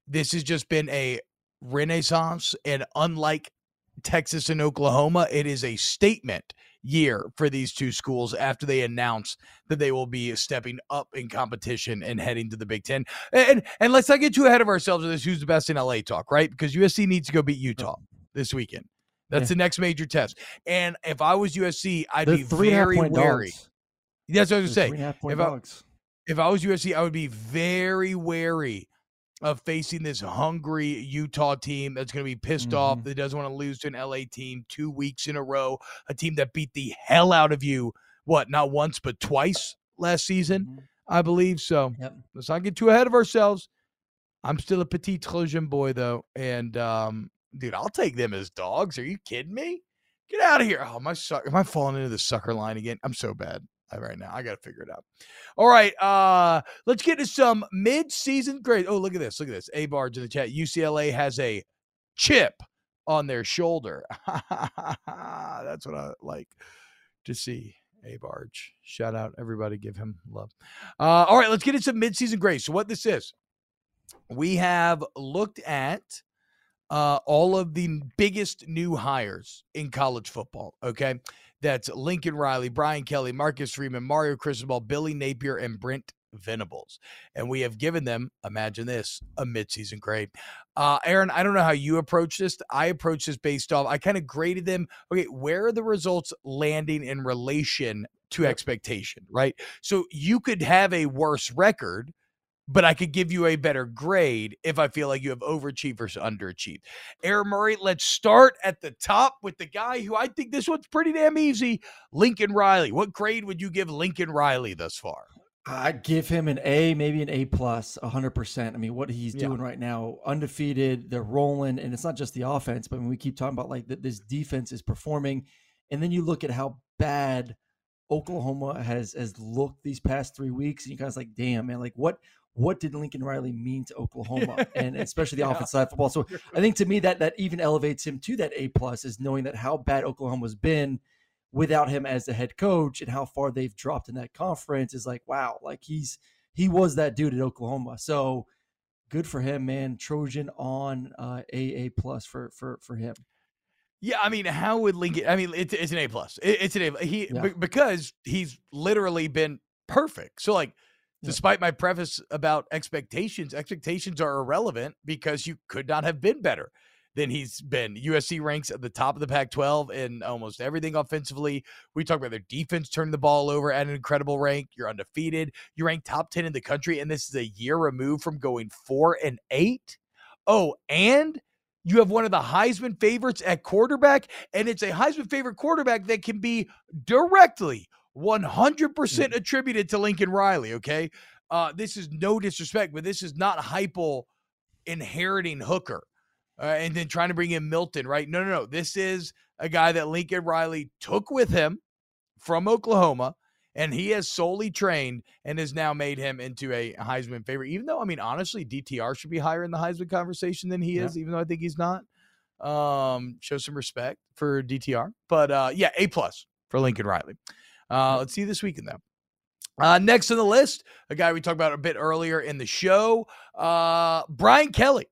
this has just been a renaissance, and unlike Texas and Oklahoma, it is a statement year for these two schools after they announce that they will be stepping up in competition and heading to the Big Ten. And and let's not get too ahead of ourselves with this who's the best in L A talk, right? Because U S C needs to go beat Utah this weekend. That's yeah. the next major test. And if I was U S C, I'd They're be very wary. Dogs. That's what I was going to say. If I, if I was U S C, I would be very wary of facing this hungry Utah team that's going to be pissed mm-hmm. off, that doesn't want to lose to an L A team two weeks in a row, a team that beat the hell out of you, what, not once but twice last season, mm-hmm. I believe. So yep. let's not get too ahead of ourselves. I'm still a petit Trojan boy, though. And, um, dude, I'll take them as dogs. Are you kidding me? Get out of here. Oh, my sucker. Am I falling into the sucker line again? I'm so bad right now. I got to figure it out. All right. Uh, let's get to some mid-season grades. Oh, look at this. Look at this. A-Barge in the chat. U C L A has a chip on their shoulder. That's what I like to see. A-Barge. Shout out. Everybody give him love. Uh, all right. Let's get into some mid-season grades. So what this is, we have looked at uh, all of the biggest new hires in college football. Okay. That's Lincoln Riley, Brian Kelly, Marcus Freeman, Mario Cristobal, Billy Napier, and Brent Venables. And we have given them, imagine this, a midseason grade. Uh, Aaron, I don't know how you approach this. I approach this based off, I kind of graded them. Okay, where are the results landing in relation to expectation, right? So you could have a worse record, but I could give you a better grade if I feel like you have overachieved versus underachieved. Aaron Murray, let's start at the top with the guy who I think this one's pretty damn easy, Lincoln Riley. What grade would you give Lincoln Riley thus far? I'd give him an A, maybe an A plus, one hundred percent. I mean, what he's yeah. doing right now, undefeated, they're rolling, and it's not just the offense, but when we keep talking about like that, this defense is performing, and then you look at how bad Oklahoma has has looked these past three weeks, and you guys like, damn, man, like what – what did Lincoln Riley mean to Oklahoma and especially the yeah. offensive side of football? So I think to me that that even elevates him to that A plus is knowing that how bad Oklahoma's been without him as the head coach and how far they've dropped in that conference is like, wow, like he's, he was that dude at Oklahoma. So good for him, man. Trojan on uh A, A plus for, for, for him. Yeah, I mean, how would Lincoln, I mean, it's, it's an A plus. It, it's an A he, yeah. b- because he's literally been perfect. So like, despite my preface about expectations, expectations are irrelevant because you could not have been better than he's been. U S C ranks at the top of the Pac twelve in almost everything offensively. We talk about their defense turning the ball over at an incredible rank. You're undefeated. You rank top ten in the country, and this is a year removed from going four and eight. Oh, and you have one of the Heisman favorites at quarterback, and it's a Heisman favorite quarterback that can be directly one hundred percent attributed to Lincoln Riley, okay? Uh, this is no disrespect, but this is not Heupel inheriting Hooker uh, and then trying to bring in Milton, right? No, no, no. This is a guy that Lincoln Riley took with him from Oklahoma, and he has solely trained and has now made him into a Heisman favorite, even though, I mean, honestly, D T R should be higher in the Heisman conversation than he yeah. is, even though I think he's not. Um, show some respect for D T R. But, uh, yeah, A-plus for Lincoln Riley. Uh, let's see this weekend, though. Uh, next on the list, a guy we talked about a bit earlier in the show, uh, Brian Kelly.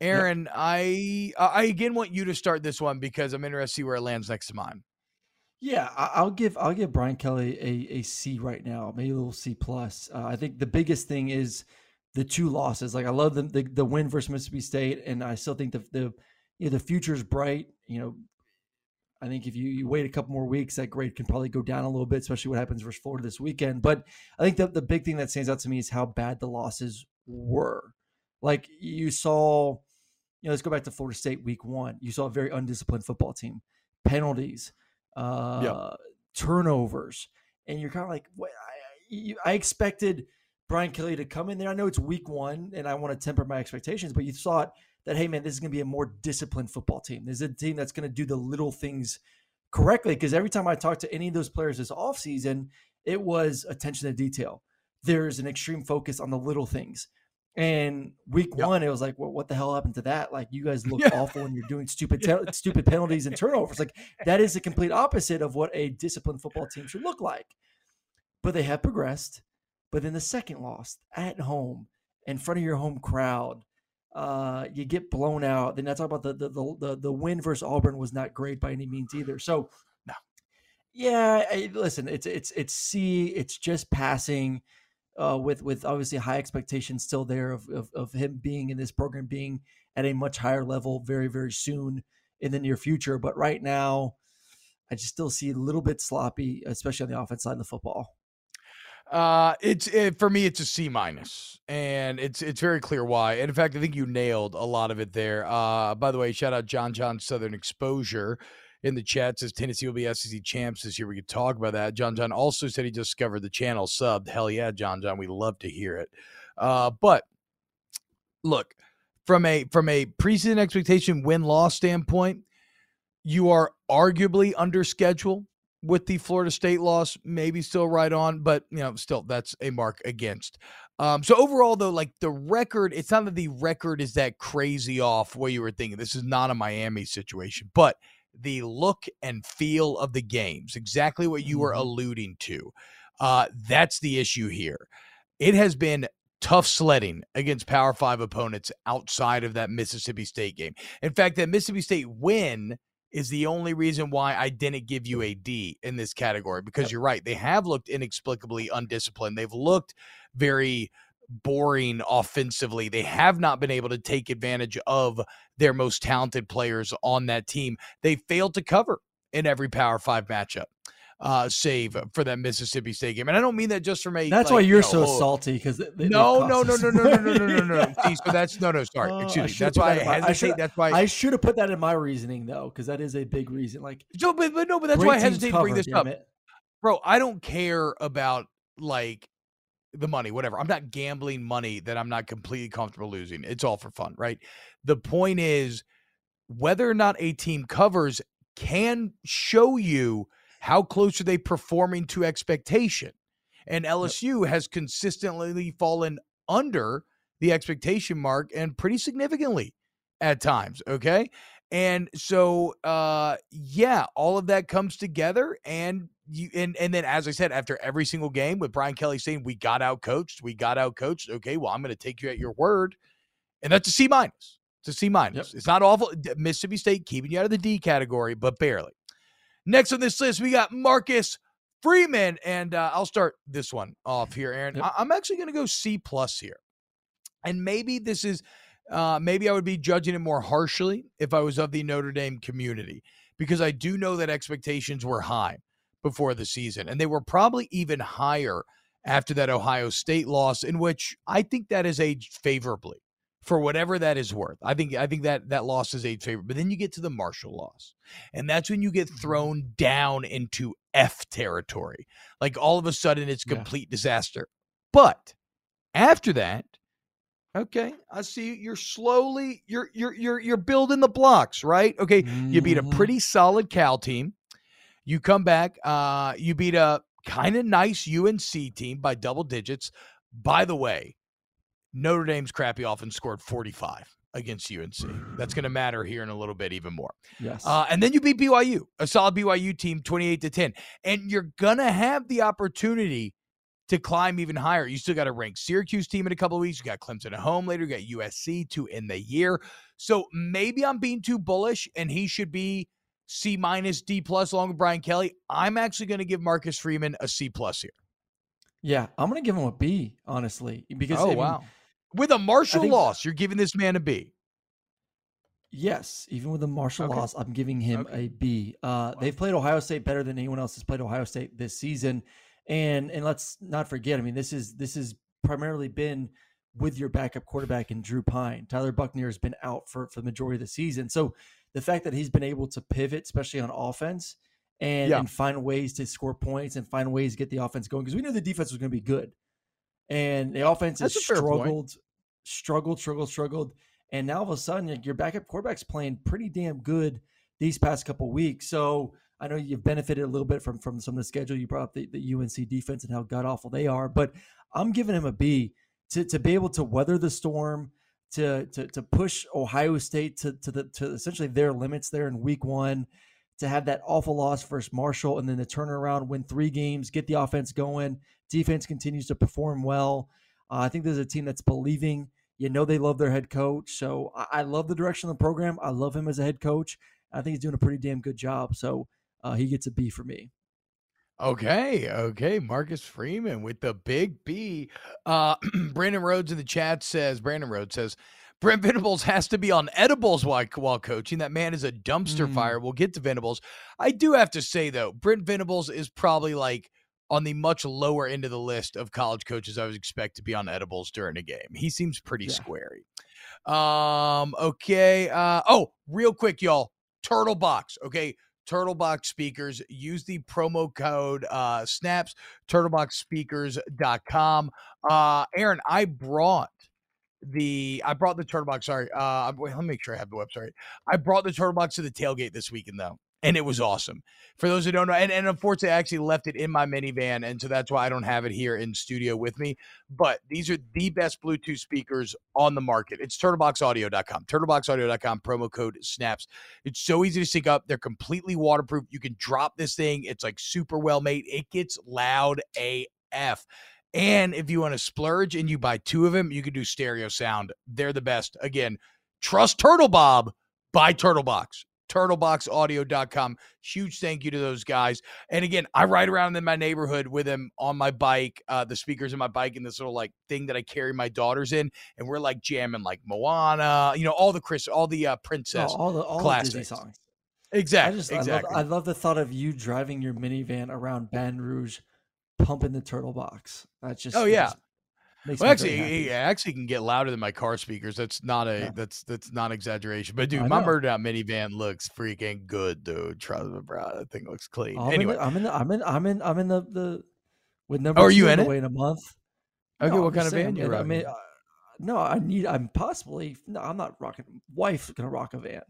Aaron, yeah. I I again want you to start this one because I'm interested to see where it lands next to mine. Yeah, I'll give I'll give Brian Kelly a, a C right now, maybe a little C plus. Uh, I think the biggest thing is the two losses. Like I love the the, the win versus Mississippi State, and I still think the the you know, the future is bright. You know. I think if you, you wait a couple more weeks, that grade can probably go down a little bit, especially what happens versus Florida this weekend. But I think the, the big thing that stands out to me is how bad the losses were. Like you saw, you know, let's go back to Florida State week one. You saw a very undisciplined football team, penalties, uh, yep. turnovers. And you're kind of like, what? I, you, I expected Brian Kelly to come in there. I know it's week one and I want to temper my expectations, but you saw it. That, hey, man, this is going to be a more disciplined football team. This is a team that's going to do the little things correctly because every time I talk to any of those players this offseason, it was attention to detail. There's an extreme focus on the little things. And week yep. one, it was like, well, what the hell happened to that? Like, you guys look yeah. awful and you're doing stupid te- stupid penalties and turnovers. Like, that is the complete opposite of what a disciplined football team should look like. But they have progressed. But then the second loss at home, in front of your home crowd, Uh, you get blown out. Then I talk about the, the the the win versus Auburn was not great by any means either. So, no. yeah, I, listen, it's it's it's C. It's just passing, uh, with with obviously high expectations still there of, of of him being in this program being at a much higher level very very soon in the near future. But right now, I just still see a little bit sloppy, especially on the offense side of the football. Uh, it's it, for me, it's a C minus, and it's it's very clear why. And in fact, I think you nailed a lot of it there. Uh, by the way, shout out John John Southern Exposure in the chat says Tennessee will be S E C champs this year. We could talk about that. John John also said he discovered the channel subbed. Hell yeah, John John, we love to hear it. Uh, but look, from a from a preseason expectation win loss standpoint, you are arguably under schedule. With the Florida State loss, maybe still right on, but you know, still that's a mark against. Um, so overall though, like the record, it's not that the record is that crazy off what you were thinking. This is not a Miami situation, but the look and feel of the games, exactly what you were alluding to. Uh, that's the issue here. It has been tough sledding against Power Five opponents outside of that Mississippi State game. In fact, that Mississippi State win is the only reason why I didn't give you a D in this category, because yep. you're right. They have looked inexplicably undisciplined. They've looked very boring offensively. They have not been able to take advantage of their most talented players on that team. They failed to cover in every Power Five matchup, uh, save for that Mississippi State game. And I don't mean that just for me. That's like, why you're you know, so oh, salty because no, no, no, no, no, no, no, no, no, no, no. So that's no, no. Sorry, uh, excuse me. That's why I, my, I hesitate. That's why I should have put that in my reasoning though, because that is a big reason. Like, no, but, but no, but that's why I hesitate cover, to bring this up, it. Bro. I don't care about like the money, whatever. I'm not gambling money that I'm not completely comfortable losing. It's all for fun, right? The point is whether or not a team covers can show you how close are they performing to expectation. And L S U has consistently fallen under the expectation mark and pretty significantly at times. Okay. And so, uh, yeah, all of that comes together. And you, and, and then, as I said, after every single game with Brian Kelly saying, we got out coached, we got out coached. Okay. Well, I'm going to take you at your word. And that's a C minus. It's a C minus. Yep. It's not awful. Mississippi State keeping you out of the D category, but barely. Next on this list, we got Marcus Freeman. And uh, I'll start this one off here, Aaron. Yep. I- I'm actually going to go C plus here. And maybe this is, Uh, maybe I would be judging it more harshly if I was of the Notre Dame community, because I do know that expectations were high before the season, and they were probably even higher after that Ohio State loss, in which I think that is aged favorably for whatever that is worth. I think I think that that loss is aged favorably. But then you get to the Marshall loss, and that's when you get thrown down into F territory. Like, all of a sudden, it's complete yeah. disaster. But after that, okay, I see you're slowly you're you're you're you're building the blocks, right? Okay, you beat a pretty solid Cal team. You come back, uh, you beat a kind of nice U N C team by double digits. By the way, Notre Dame's crappy offense scored forty-five against U N C. That's going to matter here in a little bit even more. Yes, uh, and then you beat B Y U, a solid B Y U team, twenty-eight to ten, and you're gonna have the opportunity to climb even higher. You still got to rank Syracuse team in a couple of weeks. You got Clemson at home later. You got U S C to end the year. So maybe I'm being too bullish, and he should be C minus, D plus along with Brian Kelly. I'm actually going to give Marcus Freeman a C plus here. Yeah, I'm going to give him a B, honestly, because oh I mean, wow, with a Marshall think, loss, you're giving this man a B. Yes, even with a Marshall okay. loss, I'm giving him okay. a B. Uh, they've played Ohio State better than anyone else has played Ohio State this season. And and let's not forget, I mean, this is this has primarily been with your backup quarterback in Drew Pine. Tyler Buckner has been out for, for the majority of the season. So the fact that he's been able to pivot, especially on offense, and, yeah. and find ways to score points and find ways to get the offense going, because we knew the defense was going to be good. And the offense That's has struggled, struggled, struggled, struggled. And now all of a sudden, like, your backup quarterback's playing pretty damn good these past couple weeks. So I know you've benefited a little bit from, from some of the schedule. You brought up the, the U N C defense and how god-awful they are, but I'm giving him a B to, to be able to weather the storm, to to, to push Ohio State to to, the, to essentially their limits there in week one, to have that awful loss versus Marshall, and then the turnaround, win three games, get the offense going, defense continues to perform well. Uh, I think there's a team that's believing. You know they love their head coach, so I, I love the direction of the program. I love him as a head coach. I think he's doing a pretty damn good job, so Uh, he gets a B for me. Okay. Okay. Marcus Freeman with the big B. Uh, Brandon Rhodes in the chat says, Brandon Rhodes says, Brent Venables has to be on edibles while, while coaching. That man is a dumpster mm. fire. We'll get to Venables. I do have to say, though, Brent Venables is probably like on the much lower end of the list of college coaches I would expect to be on edibles during a game. He seems pretty yeah. squarey. Um, okay. Uh, oh, real quick, y'all. Turtle Box. Okay. Turtlebox speakers, use the promo code uh, SNAPS, turtlebox speakers dot com. Uh, Aaron, I brought the, I brought the Turtlebox. Sorry. Uh, wait, let me make sure I have the website. I brought the Turtlebox to the tailgate this weekend though. And it was awesome. For those who don't know, and, and unfortunately I actually left it in my minivan. And so that's why I don't have it here in studio with me, but these are the best Bluetooth speakers on the market. It's turtlebox audio dot com, turtlebox audio dot com, promo code SNAPS. It's so easy to sync up. They're completely waterproof. You can drop this thing. It's like super well made. It gets loud A F. And if you want to splurge and you buy two of them, you can do stereo sound. They're the best. Again, trust Turtle Bob, buy Turtlebox. turtle box audio dot com. Huge thank you to those guys. And again, I ride around in my neighborhood with them on my bike, uh, the speakers in my bike, and this little like thing that I carry my daughters in, and we're like jamming like Moana, you know, all the Chris, all the uh, princess, oh, all the all classics. The Disney songs. Exactly. I just, exactly. I love, I love the thought of you driving your minivan around Baton Rouge, pumping the turtle box. That's just, oh yeah. Just makes well, actually, it actually can get louder than my car speakers. That's not a, yeah. that's, that's not exaggeration, but dude, I my know. Murdered Out minivan looks freaking good, dude. Trust me, bro. That thing looks clean. I'm anyway, in the, I'm in, the, I'm in, I'm in, I'm in the, the with number oh, are you in away it? In a month. Okay. No, what I'm kind of van you I mean, uh, no, I need, I'm possibly, no, I'm not rocking. Wife's going to rock a van.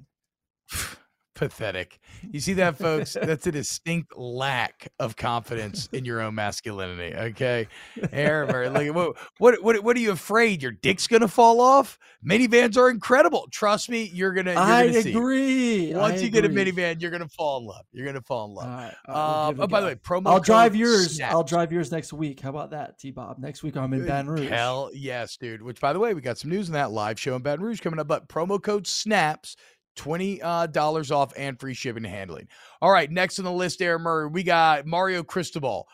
Pathetic. You see that, folks? That's a distinct lack of confidence in your own masculinity. Okay, Aaron Murray, like, what, what, what, what are you afraid? Your dick's gonna fall off? Minivans are incredible. Trust me, you're gonna. You're I gonna agree. See. Once I you agree. Get a minivan, you're gonna fall in love. You're gonna fall in love. All right, all right, um, oh, by the way, promo. I'll drive yours. Snaps. I'll drive yours next week. How about that, T Bob? Next week I'm in Baton Rouge. Hell yes, dude. Which, by the way, we got some news in that live show in Baton Rouge coming up. But promo code SNAPS. twenty dollars off and free shipping and handling. All right, next on the list, Aaron Murray, we got Mario Cristobal.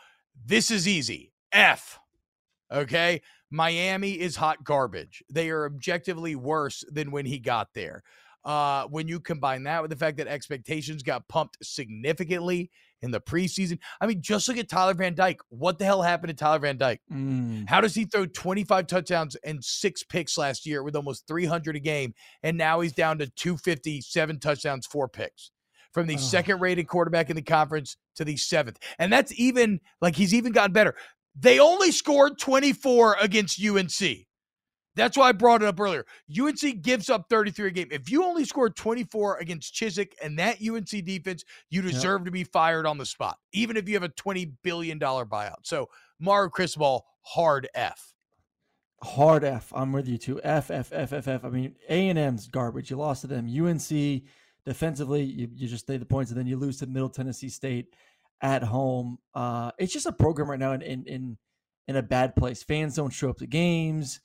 This is easy. F. Okay? Miami is hot garbage. They are objectively worse than when he got there. Uh, when you combine that with the fact that expectations got pumped significantly in the preseason. I mean, just look at Tyler Van Dyke. What the hell happened to Tyler Van Dyke? Mm. How does he throw twenty-five touchdowns and six picks last year with almost three hundred a game? And now he's down to two fifty, seven touchdowns, four picks. From the oh. second rated quarterback in the conference to the seventh. And that's even like he's even gotten better. They only scored twenty-four against U N C. That's why I brought it up earlier. U N C gives up thirty-three a game. If you only scored twenty-four against Chiswick and that U N C defense, you deserve yeah. to be fired on the spot, even if you have a twenty billion dollars buyout. So, Mario Cristobal, hard F. Hard F. I'm with you, too. F, F, F, F, F. I mean, A and M's garbage. You lost to them. U N C, defensively, you, you just stay the points, and then you lose to Middle Tennessee State at home. Uh, it's just a program right now in, in, in, in a bad place. Fans don't show up to games.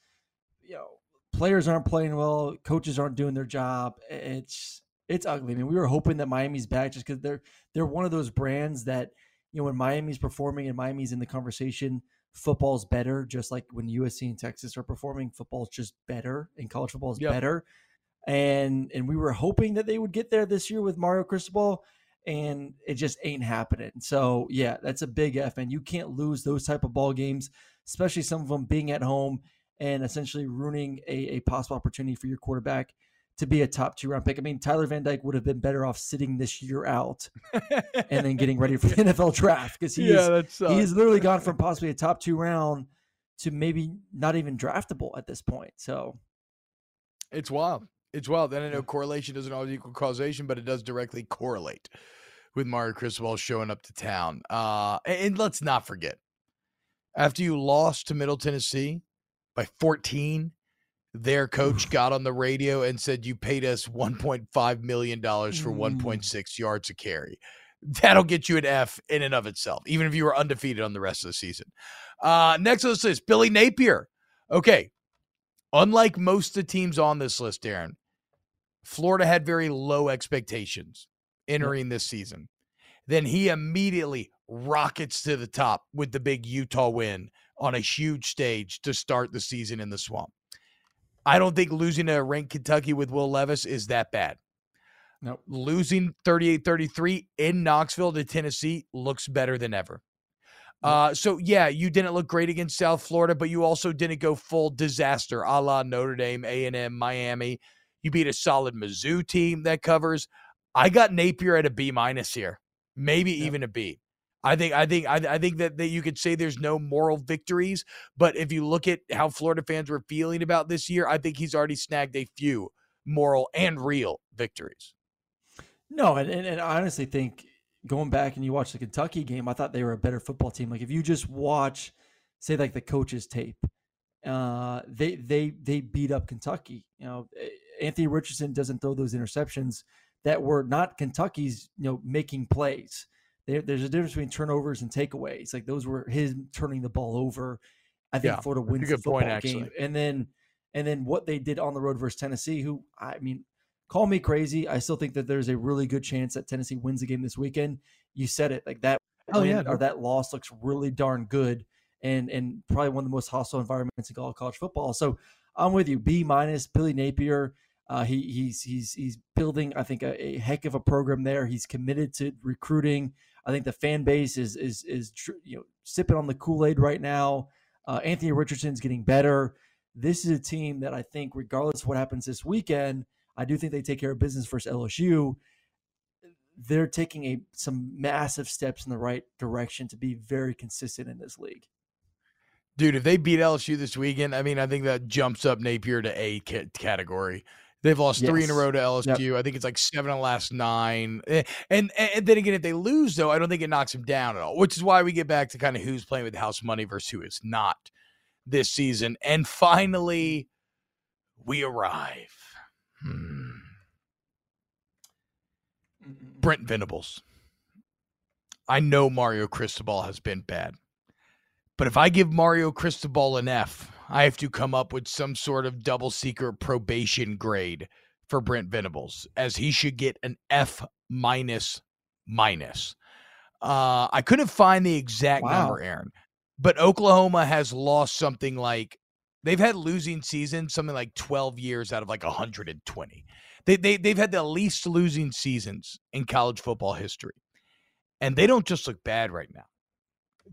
You know, players aren't playing well. Coaches aren't doing their job. It's it's ugly. I mean, we were hoping that Miami's back just because they're they're one of those brands that, you know, when Miami's performing and Miami's in the conversation, football's better. Just like when U S C and Texas are performing, football's just better and college football is yep. better. And and we were hoping that they would get there this year with Mario Cristobal, and it just ain't happening. So yeah, that's a big F, and you can't lose those type of ball games, especially some of them being at home. And essentially ruining a, a possible opportunity for your quarterback to be a top two round pick. I mean, Tyler Van Dyke would have been better off sitting this year out and then getting ready for the N F L draft because he, yeah, is, he is literally gone from possibly a top two round to maybe not even draftable at this point. So it's wild. It's wild. And I know correlation doesn't always equal causation, but it does directly correlate with Mario Cristobal showing up to town. Uh, and, and let's not forget, after you lost to Middle Tennessee, by fourteen, their coach got on the radio and said, you paid us one point five million dollars for mm. one point six yards a carry. That'll get you an F in and of itself, even if you were undefeated on the rest of the season. Uh, next on this list, Billy Napier. Okay. Unlike most of the teams on this list, Aaron, Florida had very low expectations entering mm. this season. Then he immediately rockets to the top with the big Utah win on a huge stage to start the season in the swamp. I don't think losing to a ranked Kentucky with Will Levis is that bad. No, nope. Losing thirty-eight thirty-three in Knoxville to Tennessee looks better than ever. Nope. Uh, so, yeah, you didn't look great against South Florida, but you also didn't go full disaster, a la Notre Dame, A and M, Miami. You beat a solid Mizzou team that covers. I got Napier at a B-minus here, maybe nope. even a B. I think I think I, I think that, that you could say there's no moral victories, but if you look at how Florida fans were feeling about this year, I think he's already snagged a few moral and real victories. No, and, and, and I honestly think going back and you watch the Kentucky game, I thought they were a better football team. Like if you just watch, say like the coaches tape, uh, they they they beat up Kentucky. You know, Anthony Richardson doesn't throw those interceptions that were not Kentucky's. You know, making plays. There's a difference between turnovers and takeaways. Like those were his turning the ball over. I think yeah, Florida wins the football point, game. And then, and then what they did on the road versus Tennessee, who, I mean, Call me crazy. I still think that there's a really good chance that Tennessee wins the game this weekend. You said it, like that oh, win yeah. or that loss looks really darn good, and and probably one of the most hostile environments in college football. So I'm with you. B minus Billy Napier. Uh, he he's he's he's building, I think, a, a heck of a program there. He's committed to recruiting. I think the fan base is is is you know sipping on the Kool-Aid right now. Uh, Anthony Richardson's getting better. This is a team that I think, regardless of what happens this weekend, I do think they take care of business versus L S U. They're taking a some massive steps in the right direction to be very consistent in this league. Dude, if they beat L S U this weekend, I mean, I think that jumps up Napier to A category. They've lost yes. three in a row to L S U. Yep. I think it's like seven of the last nine. And, and and then again, if they lose, though, I don't think it knocks them down at all, which is why we get back to kind of who's playing with house money versus who is not this season. And finally, we arrive. Hmm. Brent Venables. I know Mario Cristobal has been bad, but if I give Mario Cristobal an F, I have to come up with some sort of double secret probation grade for Brent Venables, as he should get an F minus minus. Uh, I couldn't find the exact wow. number, Aaron, but Oklahoma has lost something like, they've had losing seasons something like twelve years out of like one hundred twenty. They, they, they've had the least losing seasons in college football history. And they don't just look bad right now.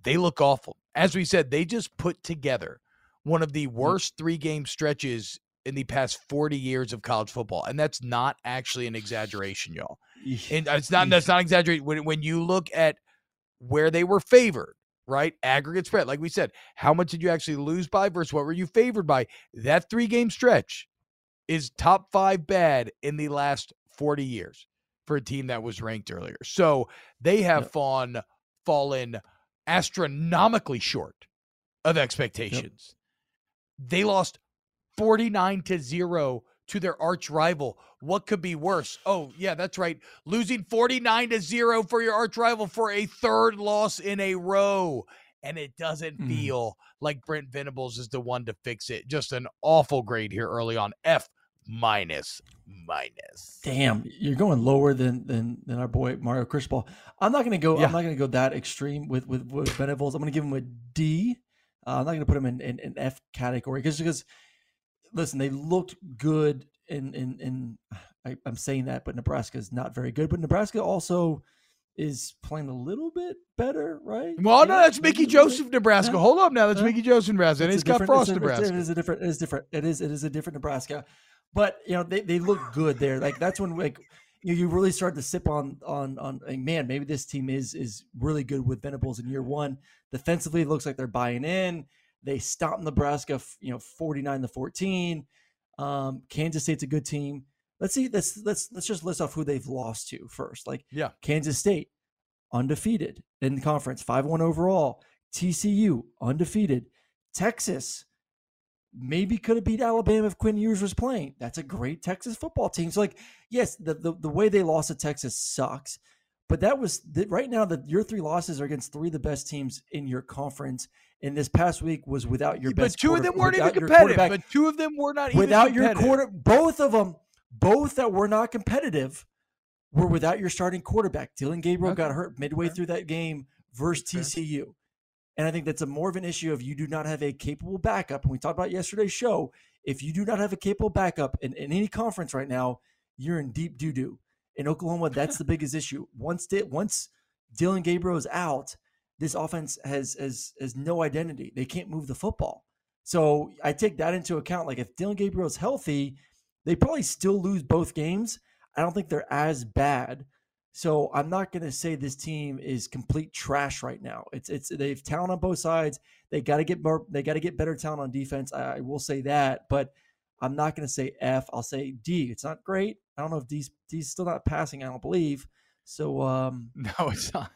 They look awful. As we said, they just put together one of the worst three-game stretches in the past forty years of college football. And that's not actually an exaggeration, y'all. And it's not, that's not exaggerated. When, when you look at where they were favored, right? Aggregate spread. Like we said, how much did you actually lose by versus what were you favored by? That three-game stretch is top five bad in the last forty years for a team that was ranked earlier. So they have yep. fallen, fallen astronomically short of expectations. Yep. They lost forty-nine to zero to their arch rival. What could be worse? Oh, yeah, that's right. Losing forty-nine to zero for your arch rival for a third loss in a row. And it doesn't mm. feel like Brent Venables is the one to fix it. Just an awful grade here early on. F minus minus. Damn, you're going lower than than than our boy Mario Cristobal. I'm not gonna go. Yeah. I'm not gonna go that extreme with with, with Venables. I'm gonna give him a D. Uh, I'm not gonna put him in an F category because because. Listen, they looked good in, in, in I, I'm saying that, but Nebraska is not very good. But Nebraska also is playing a little bit better, right? Well, yeah. no, that's Mickey Joseph, Nebraska. Yeah. Hold up now. That's yeah. Mickey Joseph, Nebraska. And it's Scott Frost, it's a, Nebraska. It is a different, it is different. It is, it is a different Nebraska. But, you know, they, they look good there. Like, that's when, like, you you really start to sip on, on, on, like, man, maybe this team is, is really good with Venables in year one. Defensively, it looks like they're buying in. They stopped Nebraska, you know, forty-nine to fourteen. Um, Kansas State's a good team. Let's see. Let's let's let's just list off who they've lost to first. Like, yeah, Kansas State, undefeated in the conference, five one overall. T C U, undefeated. Texas, maybe could have beat Alabama if Quinn Ewers was playing. That's a great Texas football team. So, like, yes, the the, the way they lost to Texas sucks, but that was the, right now that your three losses are against three of the best teams in your conference. And this past week was without your best. But two quarter, of them weren't even competitive. But two of them were not even without your quarter. Both of them, both that were not competitive, were without your starting quarterback. Dylan Gabriel okay. got hurt midway okay. through that game versus okay. T C U, and I think that's a more of an issue of you do not have a capable backup. And we talked about yesterday's show. If you do not have a capable backup in, in any conference right now, you're in deep doo doo. In Oklahoma, that's the biggest issue. Once di- once Dylan Gabriel is out, this offense has, has has no identity. They can't move the football. So I take that into account. Like, if Dylan Gabriel's healthy, they probably still lose both games. I don't think they're as bad. So I'm not going to say this team is complete trash right now. It's it's they've talent on both sides. They got to get more. They got to get better talent on defense. I, I will say that, but I'm not going to say F. I'll say D. It's not great. I don't know if D's D's still not passing. I don't believe. So um, no, it's not.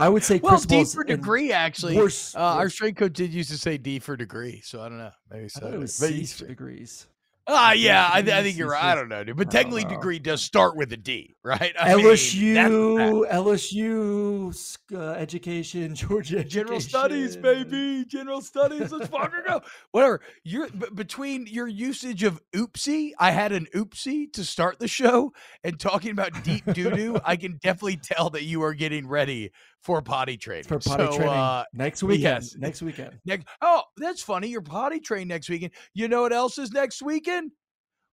I would say well, D for degree. Actually, worse, uh, worse. Our strength coach did used to say D for degree. So I don't know. Maybe so. I it was C for degrees. Ah, yeah, I, I think you're right. I don't know, dude. But technically, degree does start with a D, right? I L S U, mean, L S U uh, education, Georgia education. General studies, baby. General studies. Let's fucking go. Whatever. You're, b- between your usage of oopsie, I had an oopsie to start the show, and talking about deep doo-doo, I can definitely tell that you are getting ready for potty training. For potty so, training. Uh, next weekend. Yes. Next weekend. Next, oh, that's funny. You're potty trained next weekend. You know what else is next weekend?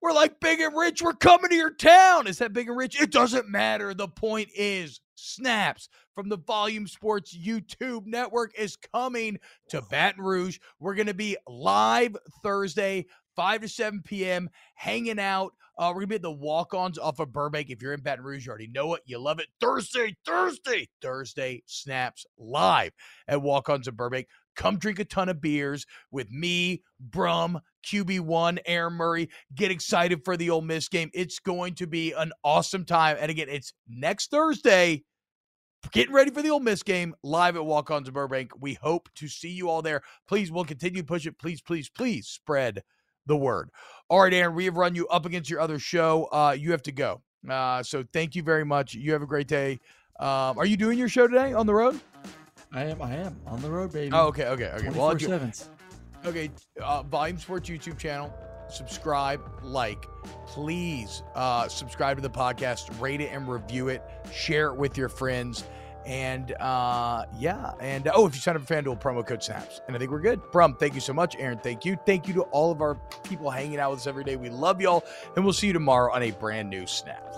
We're like Big and Rich. We're coming to your town. Is that Big and Rich? It doesn't matter. The point is, Snaps from the Volume Sports YouTube network is coming to Baton Rouge. We're going to be live Thursday, five to seven p.m., hanging out. Uh, we're going to be at the walk-ons off of Burbank. If you're in Baton Rouge, you already know it. You love it. Thursday, Thursday, Thursday, Snaps live at walk-ons of Burbank. Come drink a ton of beers with me, Brum, Q B one, Aaron Murray. Get excited for the Ole Miss game. It's going to be an awesome time. And again, it's next Thursday. Getting ready for the Ole Miss game, live at Walk-Ons of Burbank. We hope to see you all there. Please, we'll continue to push it. Please, please, please spread the word. All right, Aaron, we have run you up against your other show. Uh, you have to go. Uh, so thank you very much. You have a great day. Um, are you doing your show today on the road? I am. I am on the road, baby. Oh, okay. Okay. Okay. Well, okay. Uh, Volume Sports YouTube channel. Subscribe, like, please uh, subscribe to the podcast, rate it and review it, share it with your friends. And uh, yeah. And oh, if you sign up for FanDuel, promo code SNAPS. And I think we're good. Brum, thank you so much. Aaron, thank you. Thank you to all of our people hanging out with us every day. We love y'all. And we'll see you tomorrow on a brand new Snaps.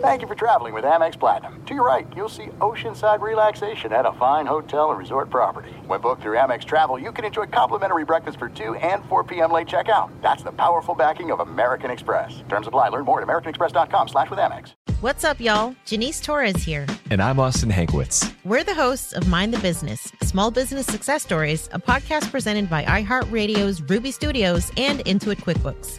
Thank you for traveling with Amex Platinum. To your right, you'll see Oceanside Relaxation at a fine hotel and resort property. When booked through Amex Travel, you can enjoy complimentary breakfast for two and four p.m. late checkout. That's the powerful backing of American Express. Terms apply. Learn more at americanexpress.com slash with Amex. What's up, y'all? Janice Torres here. And I'm Austin Hankwitz. We're the hosts of Mind the Business, Small Business Success Stories, a podcast presented by iHeartRadio's Ruby Studios and Intuit QuickBooks.